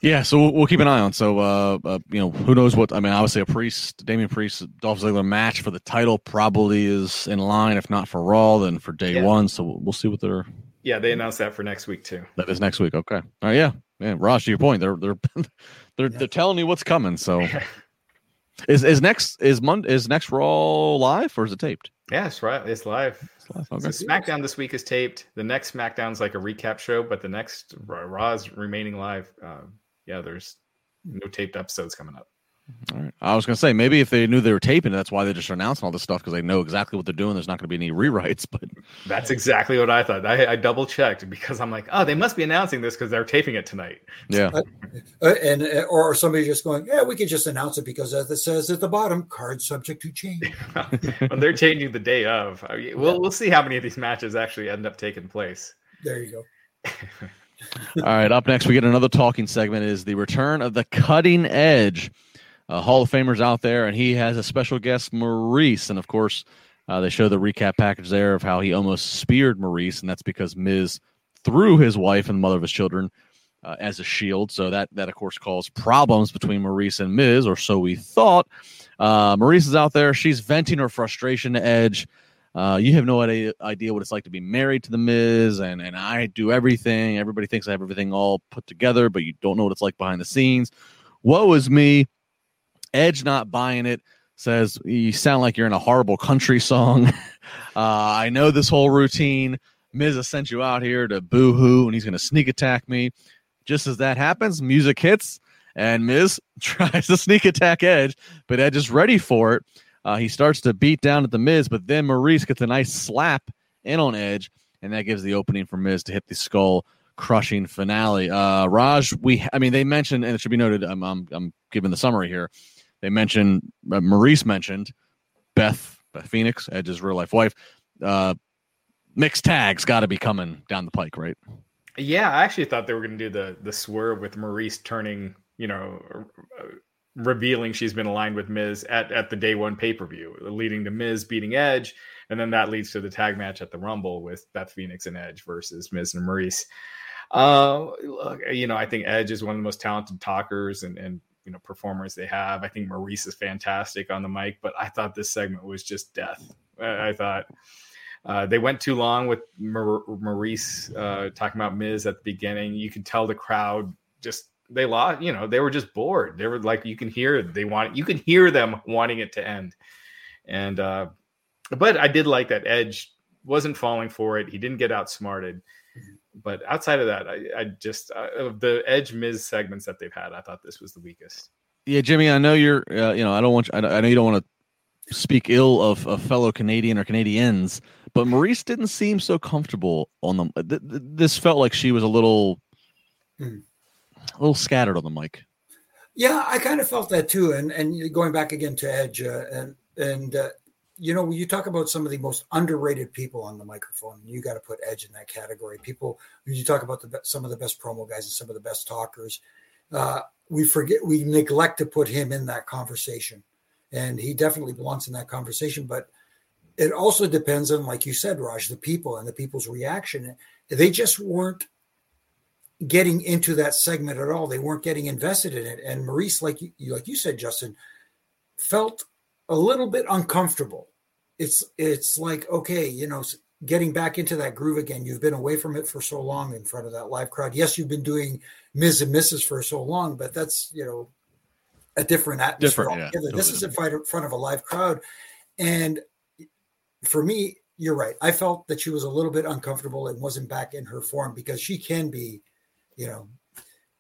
Yeah. So we'll, we'll keep an eye on. So, uh, uh, you know, who knows what, I mean, obviously a Priest, Damian Priest, Dolph Ziggler match for the title probably is in line. If not for Raw, then for day yeah. one. So we'll, we'll see what they're, yeah, they announced that for next week too. That is next week. Okay. All right. Yeah, man. Raj, to your point, they're they're they're they're telling you what's coming. So, is is next is Monday is next Raw live or is it taped? Yeah, it's right. It's live. It's live. Okay. So SmackDown this week is taped. The next SmackDown's like a recap show, but the next Raw's remaining live. Um, yeah, there's no taped episodes coming up. All right. I was going to say, maybe if they knew they were taping, that's why they're just announcing all this stuff, because they know exactly what they're doing. There's not going to be any rewrites. But that's exactly what I thought. I, I double checked because I'm like, oh, they must be announcing this because they're taping it tonight. Yeah. Uh, uh, and uh, or somebody just going, yeah, we can just announce it because as it says at the bottom, card subject to change. Well, they're changing the day of. I mean, we'll, we'll see how many of these matches actually end up taking place. There you go. All right. Up next, we get another talking segment. It is the return of the Cutting Edge. Uh, Hall of Famers out there, and he has a special guest, Maryse. And, of course, uh, they show the recap package there of how he almost speared Maryse, and that's because Miz threw his wife and the mother of his children uh, as a shield. So that, that, of course, caused problems between Maryse and Miz, or so we thought. Uh, Maryse is out there. She's venting her frustration to Edge. Uh, you have no idea what it's like to be married to the Miz, and, and I do everything. Everybody thinks I have everything all put together, but you don't know what it's like behind the scenes. Woe is me. Edge not buying it, says, you sound like you're in a horrible country song. uh, I know this whole routine. Miz has sent you out here to boo-hoo, and he's going to sneak attack me. Just as that happens, music hits, and Miz tries to sneak attack Edge, but Edge is ready for it. Uh, he starts to beat down at the Miz, but then Maryse gets a nice slap in on Edge, and that gives the opening for Miz to hit the skull crushing finale. Uh, Raj, we, I mean, they mentioned, and it should be noted, I'm, I'm, I'm giving the summary here. They mentioned, uh, Maryse mentioned Beth, Beth Phoenix, Edge's real life wife. Uh, mixed tags got to be coming down the pike, right? Yeah, I actually thought they were going to do the the swerve with Maryse turning, you know, uh, revealing she's been aligned with Miz at, at the day one pay per view, leading to Miz beating Edge. And then that leads to the tag match at the Rumble with Beth Phoenix and Edge versus Miz and Maryse. Uh, you know, I think Edge is one of the most talented talkers and, and, you know, performers they have. I think Maryse is fantastic on the mic, but I thought this segment was just death. I, I thought uh, they went too long with Mar- Maryse uh, talking about Miz at the beginning. You could tell the crowd just they lost. You know, they were just bored. They were like, you can hear they want. You can hear them wanting it to end. And uh, but I did like that Edge wasn't falling for it. He didn't get outsmarted. But outside of that, I, I just uh, of the Edge Miz segments that they've had, I thought this was the weakest. Yeah, Jimmy, I know you're. Uh, you know, I don't want. You, I, I know you don't want to speak ill of a fellow Canadian or Canadians, but Maryse didn't seem so comfortable on them. Th- th- this felt like she was a little, mm. a little scattered on the mic. Yeah, I kind of felt that too. And and going back again to Edge, uh, and and uh, you know, when you talk about some of the most underrated people on the microphone, you got to put Edge in that category. People, when you talk about the be- some of the best promo guys and some of the best talkers, uh, we forget, we neglect to put him in that conversation. And he definitely belongs in that conversation. But it also depends on, like you said, Raj, the people and the people's reaction. They just weren't getting into that segment at all. They weren't getting invested in it. And Maryse, like you, like you said, Justin, felt a little bit uncomfortable. It's it's like, okay, you know, getting back into that groove again. You've been away from it for so long in front of that live crowd. Yes, you've been doing Miz and Missus for so long, but that's, you know, a different atmosphere. Different, yeah, totally. This is in front of a live crowd. And for me, you're right. I felt that she was a little bit uncomfortable and wasn't back in her form because she can be, you know,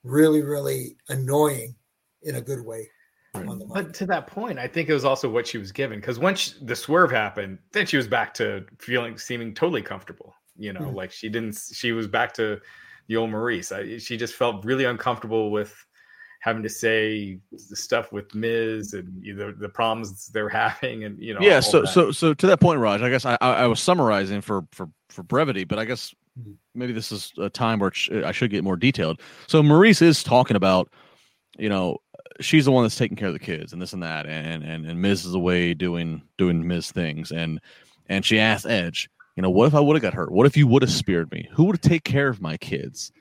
really, really annoying in a good way. But to that point, I think it was also what she was given, because once the swerve happened, then she was back to feeling, seeming totally comfortable. You know, mm-hmm. like she didn't, she was back to the old Maryse. I, she just felt really uncomfortable with having to say the stuff with Miz and you know, the problems they're having, and you know. Yeah, so that. so so to that point, Raj, I guess I, I was summarizing for for for brevity, but I guess maybe this is a time where I should get more detailed. So Maryse is talking about, you know, she's the one that's taking care of the kids and this and that, and and and Miz is away doing doing Miz things, and and she asked Edge, you know, what if I would have got hurt? What if you would have speared me? Who would take care of my kids?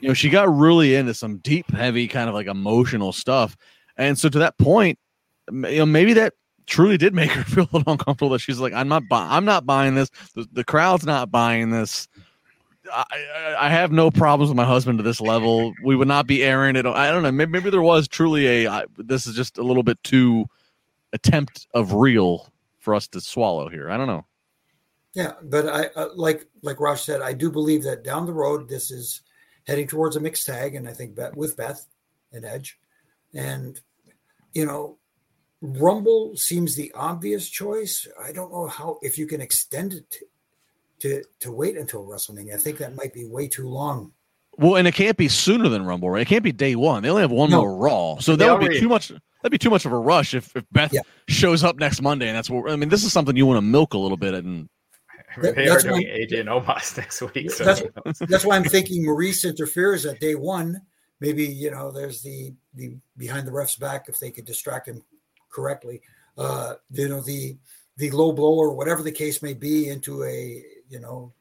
You know, she got really into some deep, heavy kind of like emotional stuff, and so to that point, you know, maybe that truly did make her feel uncomfortable. That she's like, I'm not, bu- I'm not buying this. The, the crowd's not buying this. I, I have no problems with my husband to this level. We would not be airing it. I don't know. Maybe, maybe there was truly a, I, this is just a little bit too attempt of real for us to swallow here. I don't know. Yeah. But I, uh, like, like Raj said, I do believe that down the road, this is heading towards a mixed tag. And I think Beth, with Beth and Edge, and, you know, Rumble seems the obvious choice. I don't know how, if you can extend it to, To, to wait until WrestleMania. I think that might be way too long. Well, and it can't be sooner than Rumble, right? It can't be day one. They only have one no. more Raw. So that would be too much. That'd be too much of a rush if, if Beth yeah. shows up next Monday. And that's what, I mean, this is something you want to milk a little bit. And that, they are doing A J and Omos next week. So that's, that's why I'm thinking Maryse interferes at day one. Maybe, you know, there's the, the behind the ref's back, if they could distract him correctly. Uh, you know, the, the low blow or whatever the case may be into a, you know,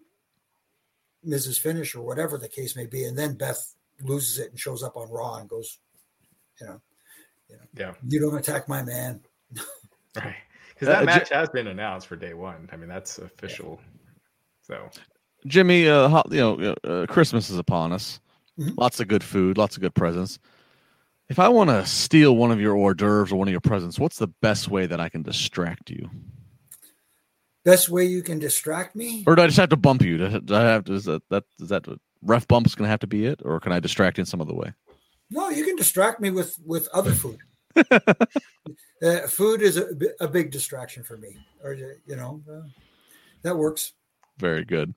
Miz's finish or whatever the case may be. And then Beth loses it and shows up on Raw and goes, you know, you know, yeah. you don't attack my man. Right. Because that uh, match J- has been announced for day one. I mean, that's official. Yeah. So, Jimmy, uh, you know, uh, Christmas is upon us. Mm-hmm. Lots of good food, lots of good presents. If I want to steal one of your hors d'oeuvres or one of your presents, what's the best way that I can distract you? Best way you can distract me? Or do I just have to bump you? Do I have to, is that, that, is that ref bump is going to have to be it? Or can I distract you in some other way? No, you can distract me with, with other food. uh, food is a, a big distraction for me. Or, you know, uh, that works. Very good.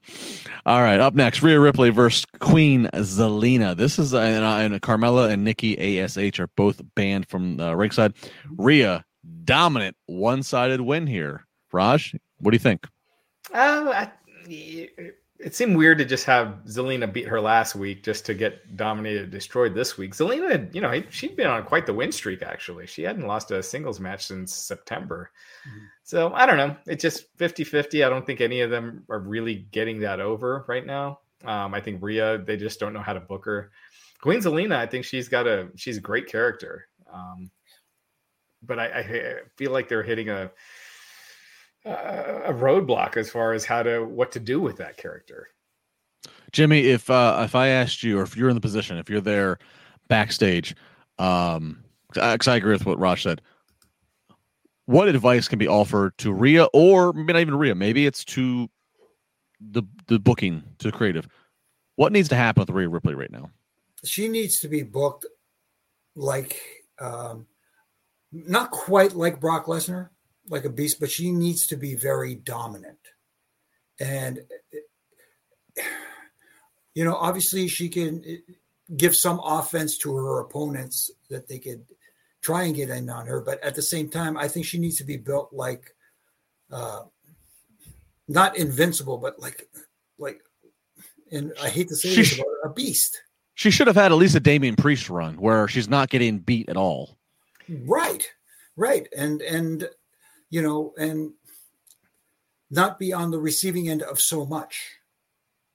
All right. Up next, Rhea Ripley versus Queen Zelina. This is, and, and Carmella and Nikki A S H are both banned from uh, ringside. Rhea, dominant one-sided win here. Raj, what do you think? Uh, I, it seemed weird to just have Zelina beat her last week just to get dominated, destroyed this week. Zelina, you know, she'd been on quite the win streak, actually. She hadn't lost a singles match since September. Mm-hmm. So, I don't know. It's just fifty-fifty. I don't think any of them are really getting that over right now. Um, I think Rhea, they just don't know how to book her. Queen Zelina, I think she's got a, she's a great character. Um, but I, I feel like they're hitting a, Uh, a roadblock as far as how to what to do with that character. Jimmy, if uh, if I asked you, or if you're in the position, if you're there backstage, um, because I agree with what Raj said, what advice can be offered to Rhea, or maybe not even Rhea, maybe it's to the the booking, to creative? What needs to happen with Rhea Ripley right now? She needs to be booked like, um, not quite like Brock Lesnar, like a beast, but she needs to be very dominant. And, you know, obviously she can give some offense to her opponents that they could try and get in on her. But at the same time, I think she needs to be built like, uh, not invincible, but like, like, and I hate to say she, this about her, a beast. She should have had at least a Damian Priest run where she's not getting beat at all. Right. Right. And, and, you know, and not be on the receiving end of so much,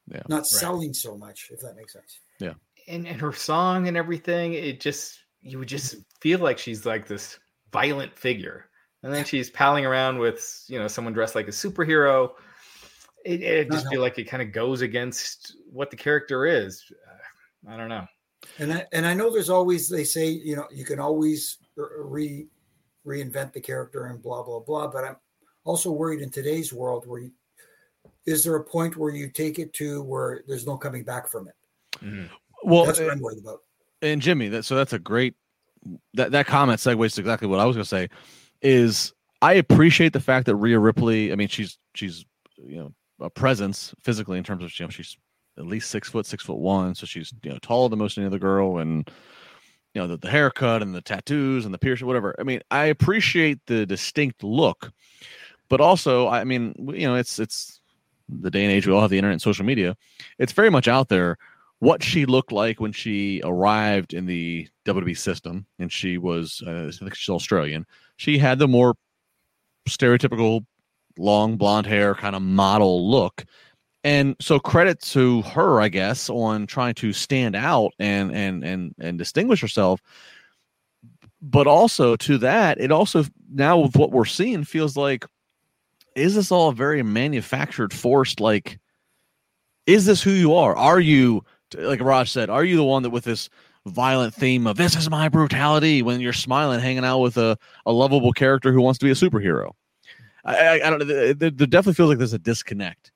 yeah, not right. selling so much, if that makes sense. Yeah. And and her song and everything, it just, you would just feel like she's like this violent figure. And then she's palling around with, you know, someone dressed like a superhero. It, it just feel like it kind of goes against what the character is. Uh, I don't know. And I, and I know there's always, they say, you know, you can always re reinvent the character and blah, blah, blah. But I'm also worried in today's world where you, is there a point where you take it to where there's no coming back from it? Mm-hmm. Well, that's what I'm worried about. and Jimmy, that so that's a great that that comment segues to exactly what I was going to say. Is I appreciate the fact that Rhea Ripley, I mean, she's she's you know a presence physically in terms of you know, she's at least six foot, six foot one, so she's you know taller than most any other girl, and you know the, the haircut and the tattoos and the piercing, whatever. I mean, I appreciate the distinct look, but also, I mean, you know, it's it's the day and age we all have the internet and social media. It's very much out there what she looked like when she arrived in the W W E system, and she was, uh, I think she's Australian. She had the more stereotypical long blonde hair kind of model look. And so credit to her, I guess, on trying to stand out and, and, and, and distinguish herself. But also to that, it also now with what we're seeing feels like, is this all very manufactured, forced? Like, is this who you are? Are you, like Raj said, are you the one that with this violent theme of this is my brutality when you're smiling, hanging out with a, a lovable character who wants to be a superhero? I, I, I don't know. There definitely feels like there's a disconnect,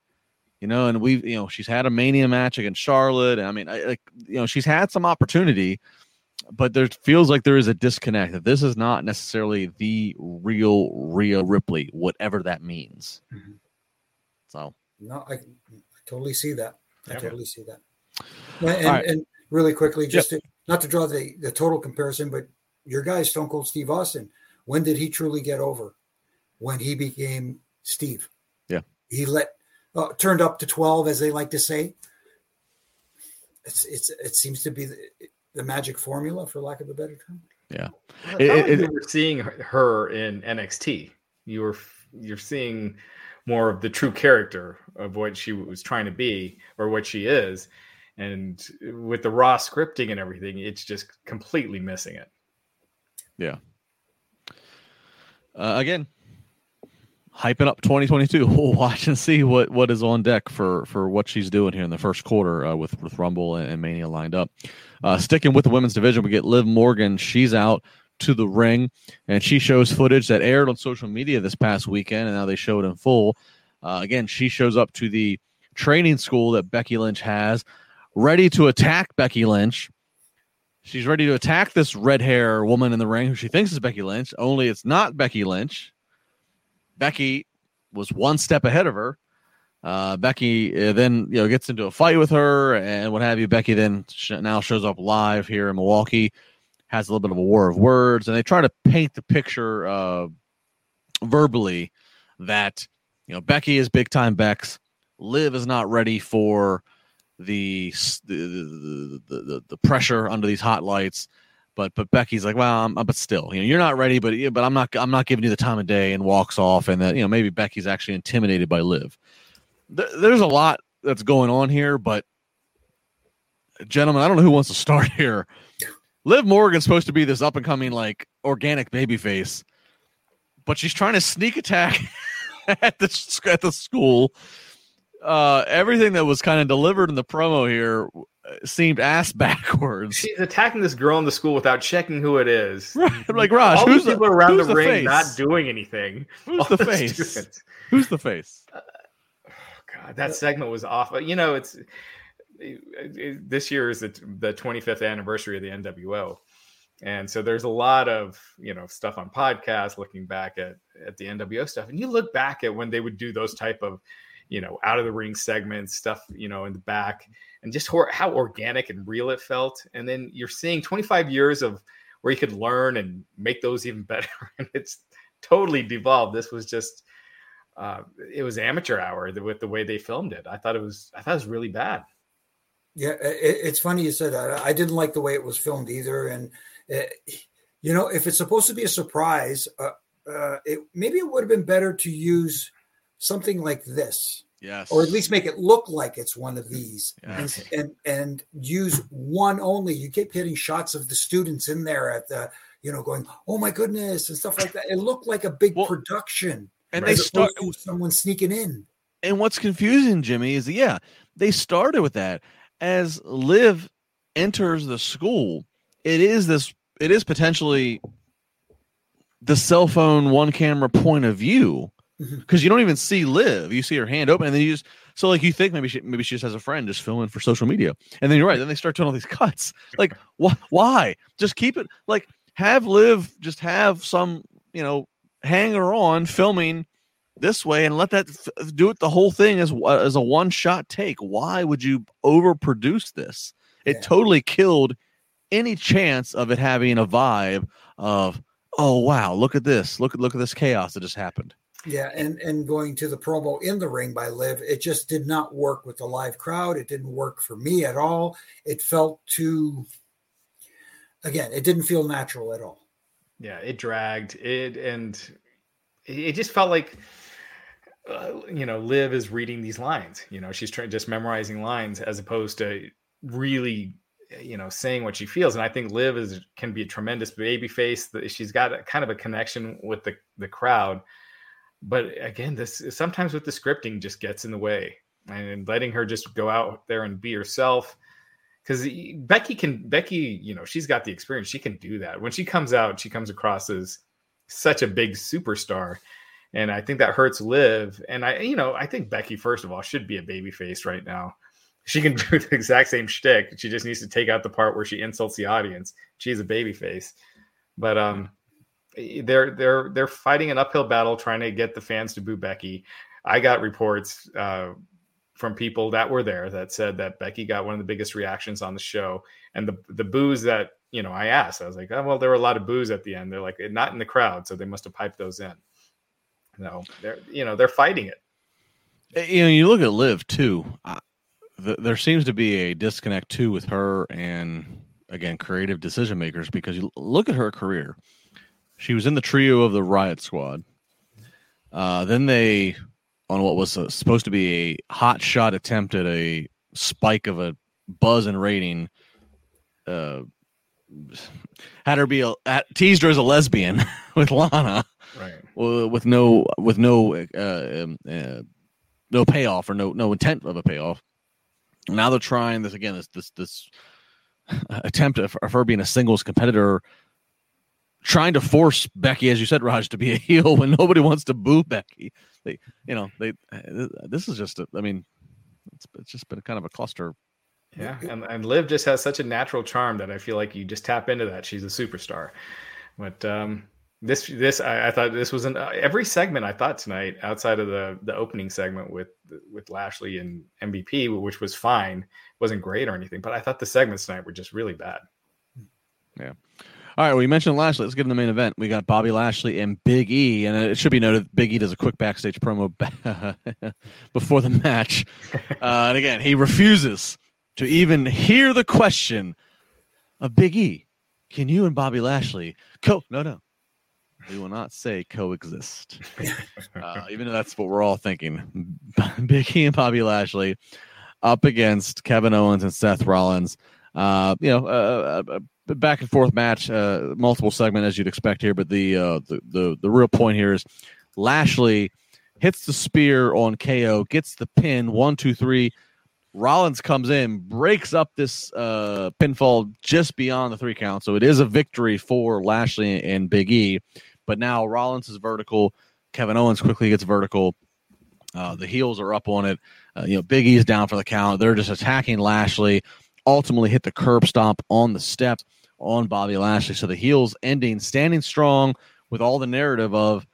you know, and we've, you know, she's had a Mania match against Charlotte. And I mean, I, like, you know, she's had some opportunity, but there feels like there is a disconnect that this is not necessarily the real Rhea Ripley, whatever that means. Mm-hmm. So. No, I, I totally see that. I yeah. totally see that. And, and, right. and really quickly, just yep. to, not to draw the, the total comparison, but your guy, Stone Cold Steve Austin, when did he truly get over? When he became Steve. Yeah. He let uh, turned up to twelve, as they like to say. It's it's It seems to be the, the magic formula, for lack of a better term. Yeah. Well, it, it, you it, were seeing her in N X T. You were, you're seeing more of the true character of what she was trying to be or what she is. And with the raw scripting and everything, it's just completely missing it. Yeah. Uh, again, hyping up twenty twenty-two. We'll watch and see what, what is on deck for, for what she's doing here in the first quarter uh, with, with Rumble and, and Mania lined up. Uh, sticking with the women's division, we get Liv Morgan. She's out to the ring, and she shows footage that aired on social media this past weekend, and now they show it in full. Uh, again, she shows up to the training school that Becky Lynch has, ready to attack Becky Lynch. She's ready to attack this red hair woman in the ring who she thinks is Becky Lynch, only it's not Becky Lynch. Becky was one step ahead of her. Uh, Becky uh, then you know gets into a fight with her and what have you. Becky then sh- now shows up live here in Milwaukee, has a little bit of a war of words, and they try to paint the picture uh, verbally that you know Becky is big time Bex. Liv is not ready for the the, the the the pressure under these hot lights. But but Becky's like, well, I'm, but still, you know, you're not ready, but but I'm not I'm not giving you the time of day, and walks off, and that you know maybe Becky's actually intimidated by Liv. Th- there's a lot that's going on here, but gentlemen, I don't know who wants to start here. Liv Morgan's supposed to be this up and coming like organic babyface, but she's trying to sneak attack at the at the school. Uh, everything that was kind of delivered in the promo here seemed ass backwards. She's attacking this girl in the school without checking who it is. Right. Like, Raj, all who's the people around the, the ring face? Not doing anything? Who's all the face? Students. Who's the face? Uh, oh God, that segment was off. You know, it's it, it, this year is the, the twenty-fifth anniversary of the N W O, and so there's a lot of you know stuff on podcasts looking back at at the N W O stuff, and you look back at when they would do those type of you know out of the ring segments, stuff you know in the back. And just how, how organic and real it felt. And then you're seeing twenty-five years of where you could learn and make those even better. And it's totally devolved. This was just, uh, it was amateur hour with the way they filmed it. I thought it was, I thought it was really bad. Yeah. It, it's funny you said that. I didn't like the way it was filmed either. And, it, you know, if it's supposed to be a surprise, uh, uh, it, maybe it would have been better to use something like this. Yes. Or at least make it look like it's one of these, yes. and, and and use one only. You keep hitting shots of the students in there at the, you know, going, oh my goodness, and stuff like that. It looked like a big well, production, and they start with someone sneaking in. And what's confusing, Jimmy, is that, yeah, they started with that as Liv enters the school. It is this. It is potentially the cell phone one camera point of view. because you don't even see Liv. You see her hand open, and then you just so like you think maybe she maybe she just has a friend just filming for social media, and then you're right. Then they start doing all these cuts. Like wh- why? Just keep it like have Liv just have some you know hanger on filming this way and let that f- do it the whole thing as as a one shot take. Why would you overproduce this? It yeah. totally killed any chance of it having a vibe of, oh wow, look at this, look at look at this chaos that just happened. Yeah, and and going to the promo in the ring by Liv, it just did not work with the live crowd. It didn't work for me at all. It felt too, again, it didn't feel natural at all. Yeah, it dragged it, and it just felt like, uh, you know, Liv is reading these lines. You know, she's trying just memorizing lines as opposed to really, you know, saying what she feels. And I think Liv is can be a tremendous babyface. She's got a, kind of a connection with the, the crowd. But again, this sometimes with the scripting just gets in the way, and letting her just go out there and be herself. Because Becky can, Becky, you know, she's got the experience. She can do that. When she comes out, she comes across as such a big superstar. And I think that hurts Liv. And I, you know, I think Becky, first of all, should be a babyface right now. She can do the exact same shtick. She just needs to take out the part where she insults the audience. She's a babyface. But um, they're they're they're fighting an uphill battle trying to get the fans to boo Becky. I got reports uh, from people that were there that said that Becky got one of the biggest reactions on the show. And the the boos that, you know, I asked, I was like, oh, well, there were a lot of boos at the end. They're like, not in the crowd, so they must have piped those in. No, they're you know they're fighting it. You know, you look at Liv too. I- There seems to be a disconnect, too, with her and, again, creative decision makers, because you look at her career. She was in the trio of the Riot Squad. Uh, then they, on what was a, supposed to be a hot shot attempt at a spike of a buzz and rating, uh, had her be a, at, teased her as a lesbian with Lana, right? With no with no uh, uh, no payoff or no no intent of a payoff. Now they're trying this again, this this this attempt of, of her being a singles competitor, trying to force Becky, as you said, Raj, to be a heel when nobody wants to boo Becky. They, you know, they. This is just, a, I mean, it's, it's just been kind of a cluster. Yeah, and, and Liv just has such a natural charm that I feel like you just tap into that. She's a superstar. But um, this this I, I thought this was an uh, every segment I thought tonight outside of the the opening segment with with Lashley and M V P, which was fine, wasn't great or anything, but I thought the segments tonight were just really bad. Yeah. All right, well, you mentioned Lashley. Let's give him the main event. We got Bobby Lashley and Big E, and it should be noted Big E does a quick backstage promo before the match, uh, and again he refuses to even hear the question of Big E. Can you and Bobby Lashley co? No, no. We will not say coexist, uh, even though that's what we're all thinking. Big E and Bobby Lashley up against Kevin Owens and Seth Rollins. Uh, you know, uh, a back and forth match, uh, multiple segment as you'd expect here. But the, uh, the the the real point here is Lashley hits the spear on K O, gets the pin. One, two, three. Rollins comes in, breaks up this uh, pinfall just beyond the three count. So it is a victory for Lashley and Big E. But now Rollins is vertical. Kevin Owens quickly gets vertical. Uh, the heels are up on it. Uh, you know, Big E's down for the count. They're just attacking Lashley. Ultimately, hit the curb stomp on the steps on Bobby Lashley. So the heels ending standing strong with all the narrative of,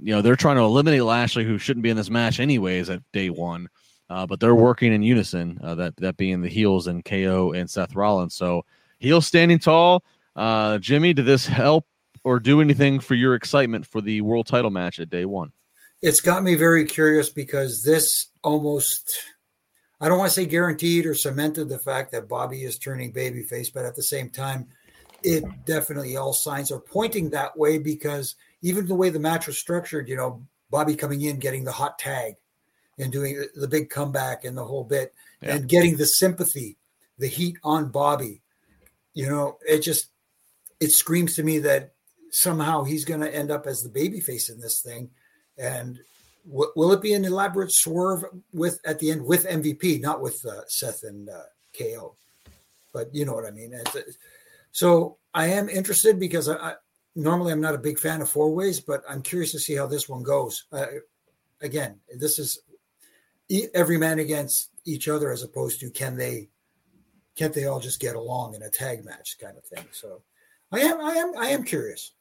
you know, they're trying to eliminate Lashley, who shouldn't be in this match anyways at day one. Uh, but they're working in unison, uh, that that being the heels and K O and Seth Rollins. So heels standing tall. Uh, Jimmy, did this help or do anything for your excitement for the world title match at day one? It's got me very curious because this almost, I don't want to say guaranteed or cemented the fact that Bobby is turning babyface, but at the same time, it definitely all signs are pointing that way because even the way the match was structured, you know, Bobby coming in, getting the hot tag, and doing the big comeback and the whole bit, yeah. and getting the sympathy, the heat on Bobby, you know, it just, it screams to me that somehow he's going to end up as the babyface in this thing. And w- will it be an elaborate swerve with at the end with M V P, not with uh, Seth and uh, K O, but you know what I mean? It's a, so I am interested because I, I normally I'm not a big fan of four ways, but I'm curious to see how this one goes. Uh, again, this is every man against each other, as opposed to can they can't they all just get along in a tag match kind of thing. So I am I am I am curious.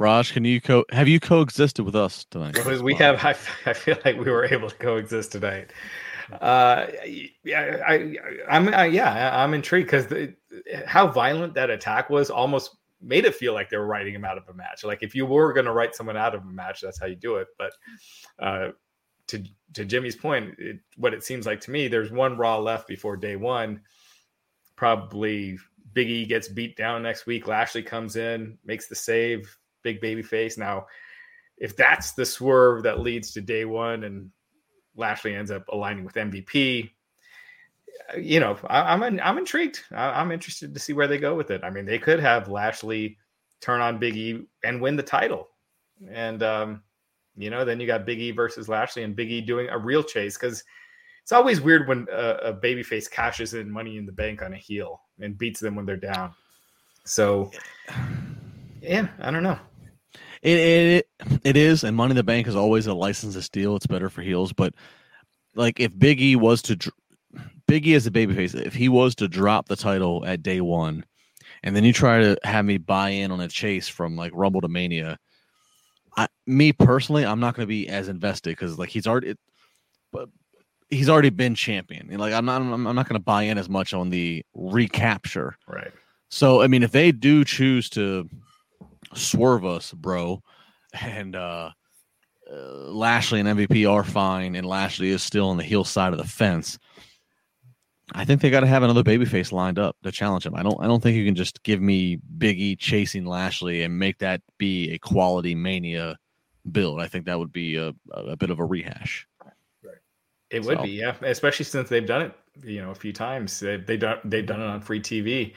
Raj, can you co- have you coexisted with us tonight? We have. I, I feel like we were able to coexist tonight. Uh, yeah, I, I'm. I, yeah, I'm intrigued because how violent that attack was almost made it feel like they were writing him out of a match. Like if you were going to write someone out of a match, that's how you do it. But uh, to to Jimmy's point, it, what it seems like to me, there's one Raw left before day one. Probably Big E gets beat down next week. Lashley comes in, makes the save. Big baby face. Now, if that's the swerve that leads to day one and Lashley ends up aligning with M V P, you know, I, I'm in, I'm intrigued. I, I'm interested to see where they go with it. I mean, they could have Lashley turn on Big E and win the title, and um, you know, then you got Big E versus Lashley and Big E doing a real chase, because it's always weird when a, a baby face cashes in Money in the Bank on a heel and beats them when they're down. So. Yeah, I don't know. It, it it is, and Money in the Bank is always a license to steal. It's better for heels, but like if Big E was to Big E as a babyface, if he was to drop the title at day one, and then you try to have me buy in on a chase from like Rumble to Mania, I me personally, I'm not going to be as invested because like he's already, but he's already been champion, and like I'm not I'm not going to buy in as much on the recapture, right? So I mean, if they do choose to swerve us, bro, and uh, uh Lashley and M V P are fine, and Lashley is still on the heel side of the fence, I think they got to have another babyface lined up to challenge him. I don't, I don't think you can just give me Big E chasing Lashley and make that be a quality Mania build. I think that would be a, a bit of a rehash. Right. It so. would be, yeah, especially since they've done it, you know, a few times. They they done they've done it on free T V.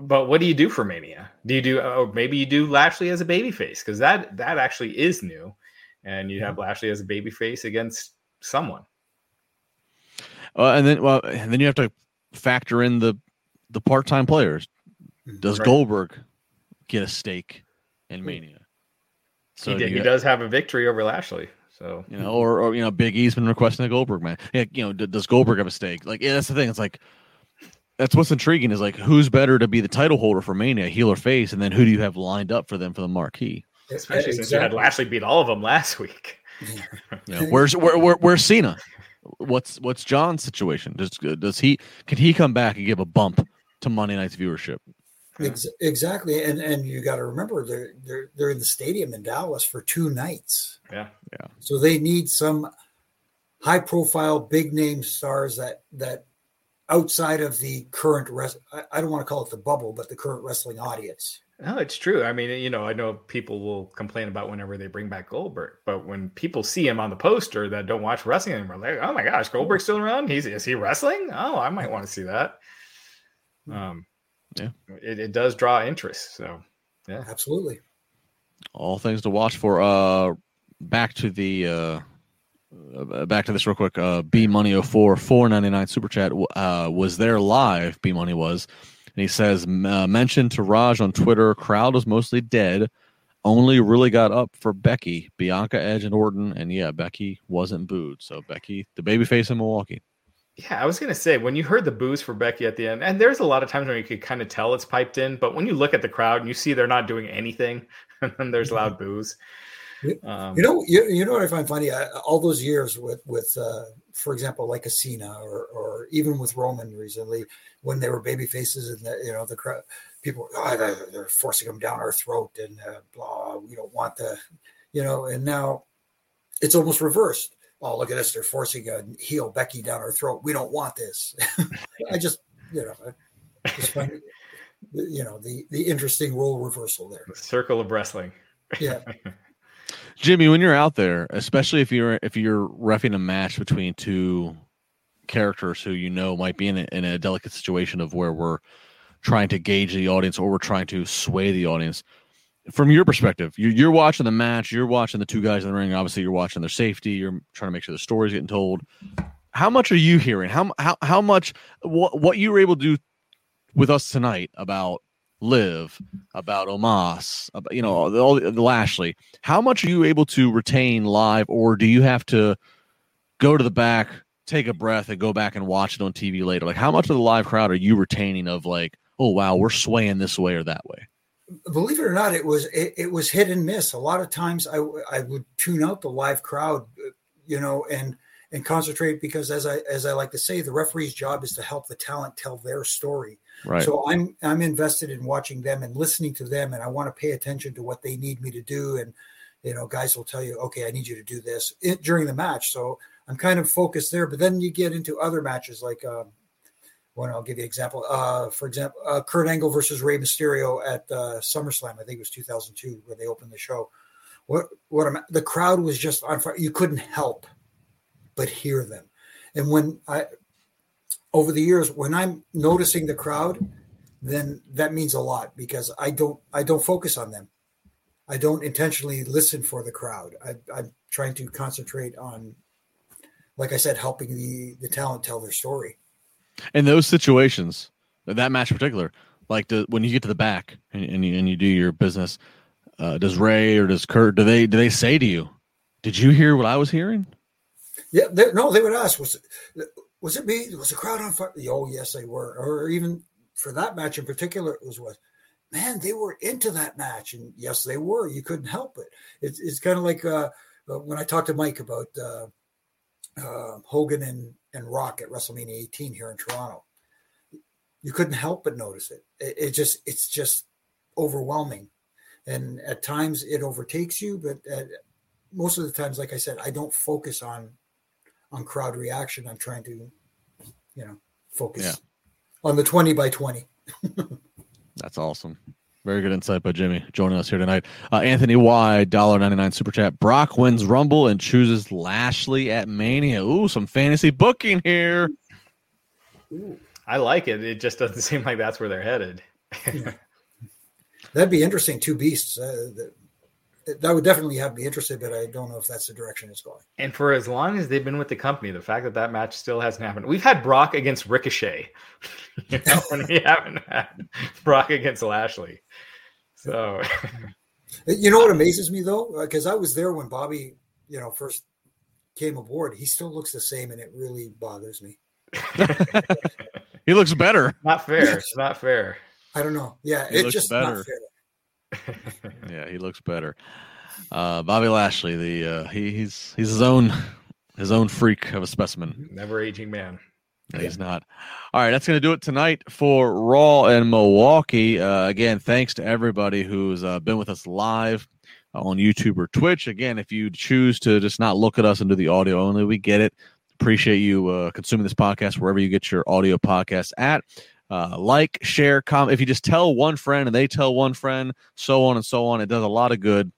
But what do you do for Mania? Do you do, or maybe you do Lashley as a babyface, because that that actually is new, and you have Lashley as a babyface against someone. Uh, and then, well, and then you have to factor in the the part time players. Does right. Goldberg get a stake in Mania? So he, did, do he have, does have a victory over Lashley. So you know, or or you know, Big E's been requesting a Goldberg match. Yeah, you know, does Goldberg have a stake? Like, yeah, that's the thing. It's like. That's what's intriguing is like, who's better to be the title holder for Mania, heel or face, and then who do you have lined up for them for the marquee? Especially exactly. since you had Lashley beat all of them last week. Yeah. Where's where, where, where's Cena? What's what's John's situation? Does does he can he come back and give a bump to Monday night's viewership? Exactly, and and you got to remember they're they're they're in the stadium in Dallas for two nights. Yeah, yeah. So they need some high profile, big name stars that that. Outside of the current, res- I don't want to call it the bubble, but the current wrestling audience. No, it's true. I mean, you know, I know people will complain about whenever they bring back Goldberg, but when people see him on the poster that don't watch wrestling anymore, they're like, oh my gosh, Goldberg's still around? He's is he wrestling? Oh, I might want to see that. Um, yeah, it, it does draw interest. So, yeah, absolutely. All things to watch for. Uh, back to the. Uh... Uh, back to this real quick. Uh, B Money oh four, four ninety-nine super chat. Uh, was there live? B Money was, and he says, uh, mentioned to Raj on Twitter. Crowd was mostly dead. Only really got up for Becky, Bianca, Edge, and Orton. And yeah, Becky wasn't booed. So Becky, the babyface in Milwaukee. Yeah, I was gonna say when you heard the boos for Becky at the end, and there's a lot of times when you could kind of tell it's piped in, but when you look at the crowd and you see they're not doing anything, and then there's loud boos. Um, you know, you, you know what I find funny? I, all those years with, with uh, for example, like a Cena or, or even with Roman recently, when they were baby faces and the, you know the crowd, people oh, they're, they're forcing them down our throat and uh, blah. We don't want the, you know. And now it's almost reversed. Oh, look at this! They're forcing a heel Becky down our throat. We don't want this. I just, you know, I just find it, you know the the interesting role reversal there. The circle of wrestling. Yeah. Jimmy, when you're out there, especially if you're if you're reffing a match between two characters who you know might be in a, in a delicate situation of where we're trying to gauge the audience or we're trying to sway the audience, from your perspective, you're, you're watching the match, you're watching the two guys in the ring. Obviously, you're watching their safety. You're trying to make sure the story's getting told. How much are you hearing? How how how much what what you were able to do with us tonight about Liv, about Omos, about, you know, all the, the Lashley. How much are you able to retain live, or do you have to go to the back, take a breath, and go back and watch it on T V later? Like, how much of the live crowd are you retaining of, like, oh wow, we're swaying this way or that way? Believe it or not, it was it, it was hit and miss. A lot of times, I I would tune out the live crowd, you know, and and concentrate, because as I as I like to say, the referee's job is to help the talent tell their story. Right. So I'm I'm invested in watching them and listening to them, and I want to pay attention to what they need me to do. And you know, guys will tell you, okay, I need you to do this it, during the match. So I'm kind of focused there. But then you get into other matches, like um, well, I'll give you an example. Uh, for example, uh, Kurt Angle versus Rey Mysterio at uh, SummerSlam. I think it was two thousand two where they opened the show. What what a, the crowd was just on fire. You couldn't help but hear them. And when I over the years, when I'm noticing the crowd, then that means a lot, because I don't I don't focus on them. I don't intentionally listen for the crowd. I, I'm trying to concentrate on, like I said, helping the, the talent tell their story. In those situations, that match in particular, like the, when you get to the back and, and, you, and you do your business, uh, does Ray or does Kurt, do they do they say to you, did you hear what I was hearing? Yeah, they, no, they would ask, was it, was it me? Was the crowd on fire? Oh, yes, they were. Or even for that match in particular, it was, was man, they were into that match. And yes, they were. You couldn't help it. It's, it's kind of like uh, when I talked to Mike about uh, uh, Hogan and, and Rock at WrestleMania eighteen here in Toronto. You couldn't help but notice it. it. It just, it's just overwhelming. And at times it overtakes you, but at, most of the times, like I said, I don't focus on, on crowd reaction. I'm trying to, you know, focus yeah. on the twenty by twenty. That's awesome. Very good insight by Jimmy joining us here tonight. Uh, Anthony Y, one dollar and ninety-nine cents super chat. Brock wins Rumble and chooses Lashley at Mania. Ooh, some fantasy booking here. Ooh, I like it. It just doesn't seem like that's where they're headed. Yeah. That'd be interesting. Two beasts. Uh, that, that would definitely have me interested, but I don't know if that's the direction it's going. And for as long as they've been with the company, the fact that that match still hasn't happened. We've had Brock against Ricochet. You know, when we haven't had Brock against Lashley. So, you know what amazes me though, because I was there when Bobby, you know, first came aboard. He still looks the same, and it really bothers me. He looks better. Not fair. It's not fair. I don't know. Yeah, it's just better. Not fair. Yeah, he looks better. Uh, Bobby Lashley, the uh, he, he's he's his own his own freak of a specimen. Never aging man. No, he's not. All right, that's going to do it tonight for Raw in Milwaukee. Uh, again, thanks to everybody who's uh, been with us live on YouTube or Twitch. Again, if you choose to just not look at us and do the audio only, we get it. Appreciate you uh, consuming this podcast wherever you get your audio podcast at. Uh, like, share, comment. If you just tell one friend and they tell one friend, so on and so on, it does a lot of good.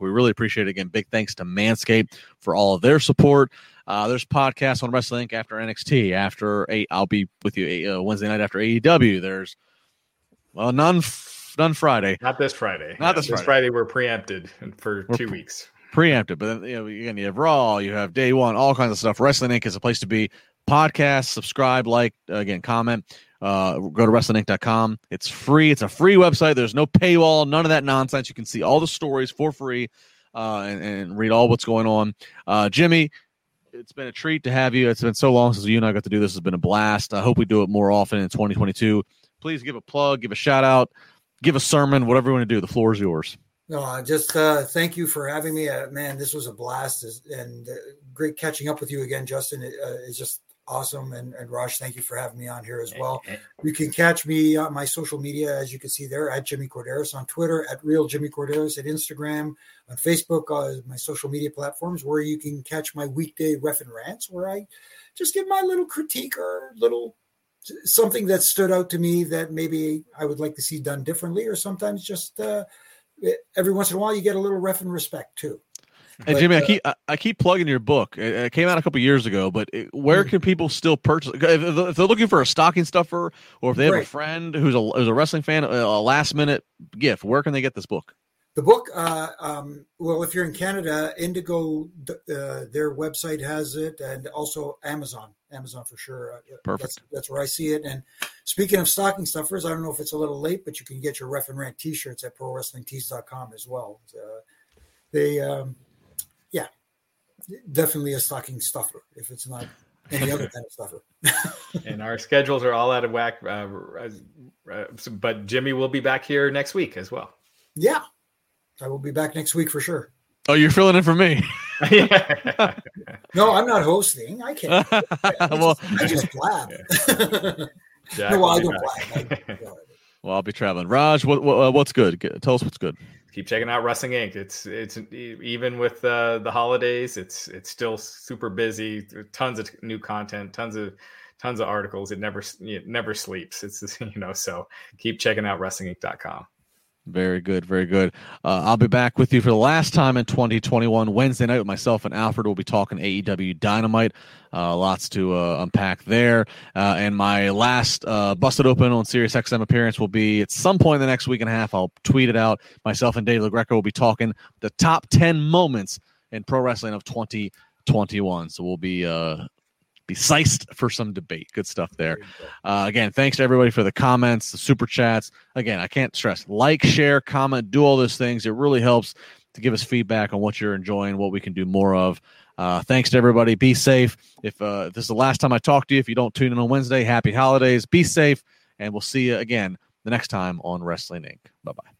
We really appreciate it. Again, big thanks to Manscaped for all of their support. Uh, there's podcasts on Wrestling Incorporated after N X T, after eight. I'll be with you uh, Wednesday night after A E W. There's well, none, f- none Friday. Not this Friday. Not yeah, this Friday. This Friday we're preempted for we're two pre- weeks. Preempted, but then you know, again, you have Raw, you have Day One, all kinds of stuff. Wrestling Incorporated is a place to be. Podcast, subscribe, like, again, comment. Uh, go to wrestling inc dot com. It's free. It's a free website. There's no paywall. None of that nonsense. You can see all the stories for free uh, and, and read all what's going on. Uh, Jimmy. It's been a treat to have you. It's been so long since you and I got to do this. It's been a blast. I hope we do it more often in twenty twenty-two. Please give a plug, give a shout out, give a sermon, whatever you want to do. The floor is yours. No, uh, just uh, thank you for having me. Uh, man, this was a blast, and uh, great catching up with you again, Justin. It, uh, it's just awesome. And, and Raj, thank you for having me on here as well. You can catch me on my social media, as you can see there, at Jimmy Corderas on Twitter, at Real Jimmy Corderas at Instagram, on Facebook, uh, my social media platforms, where you can catch my weekday Ref and Rants, where I just give my little critique or little something that stood out to me that maybe I would like to see done differently, or sometimes just uh, every once in a while you get a little Ref and Respect too. Hey, but, Jimmy, uh, I keep I keep plugging your book. It, it came out a couple years ago, but it, where can people still purchase? If, if they're looking for a stocking stuffer, or if they have right. a friend who's a, who's a wrestling fan, a, a last minute gift, where can they get this book? The book, uh, um, well, if you're in Canada, Indigo, uh, their website has it, and also Amazon. Amazon for sure. Perfect. That's, that's where I see it. And speaking of stocking stuffers, I don't know if it's a little late, but you can get your Ref and Rant T-shirts at pro wrestling tees dot com as well. Uh, they, um, yeah, definitely a stocking stuffer if it's not any other kind of stuffer. And our schedules are all out of whack, uh, uh, but Jimmy will be back here next week as well. Yeah. I will be back next week for sure. Oh, you're filling in for me. No, I'm not hosting. I can't. I just, well, I just blab. Yeah, no, well, I don't blab. I, yeah. Well, I'll be traveling. Raj, what, what, what's good? Tell us what's good. Keep checking out Wrestling Incorporated. It's it's even with uh, the holidays, it's it's still super busy. Tons of new content. Tons of tons of articles. It never it never sleeps. It's just, you know so keep checking out wrestling inc dot com. Very good, very good. Uh, I'll be back with you for the last time in twenty twenty-one, Wednesday night with myself and Alfred. We'll be talking A E W Dynamite. Uh, lots to uh, unpack there. Uh, and my last uh, Busted Open on Sirius X M appearance will be at some point in the next week and a half. I'll tweet it out. Myself and Dave LaGreca will be talking the top ten moments in pro wrestling of twenty twenty-one. So we'll be... Uh, Be sized for some debate. Good stuff there. Uh, again, thanks to everybody for the comments, the super chats. Again, I can't stress, like, share, comment, do all those things. It really helps to give us feedback on what you're enjoying, what we can do more of. Uh, thanks to everybody. Be safe. If, uh, if this is the last time I talk to you, if you don't tune in on Wednesday, happy holidays. Be safe, and we'll see you again the next time on Wrestling Incorporated. Bye-bye.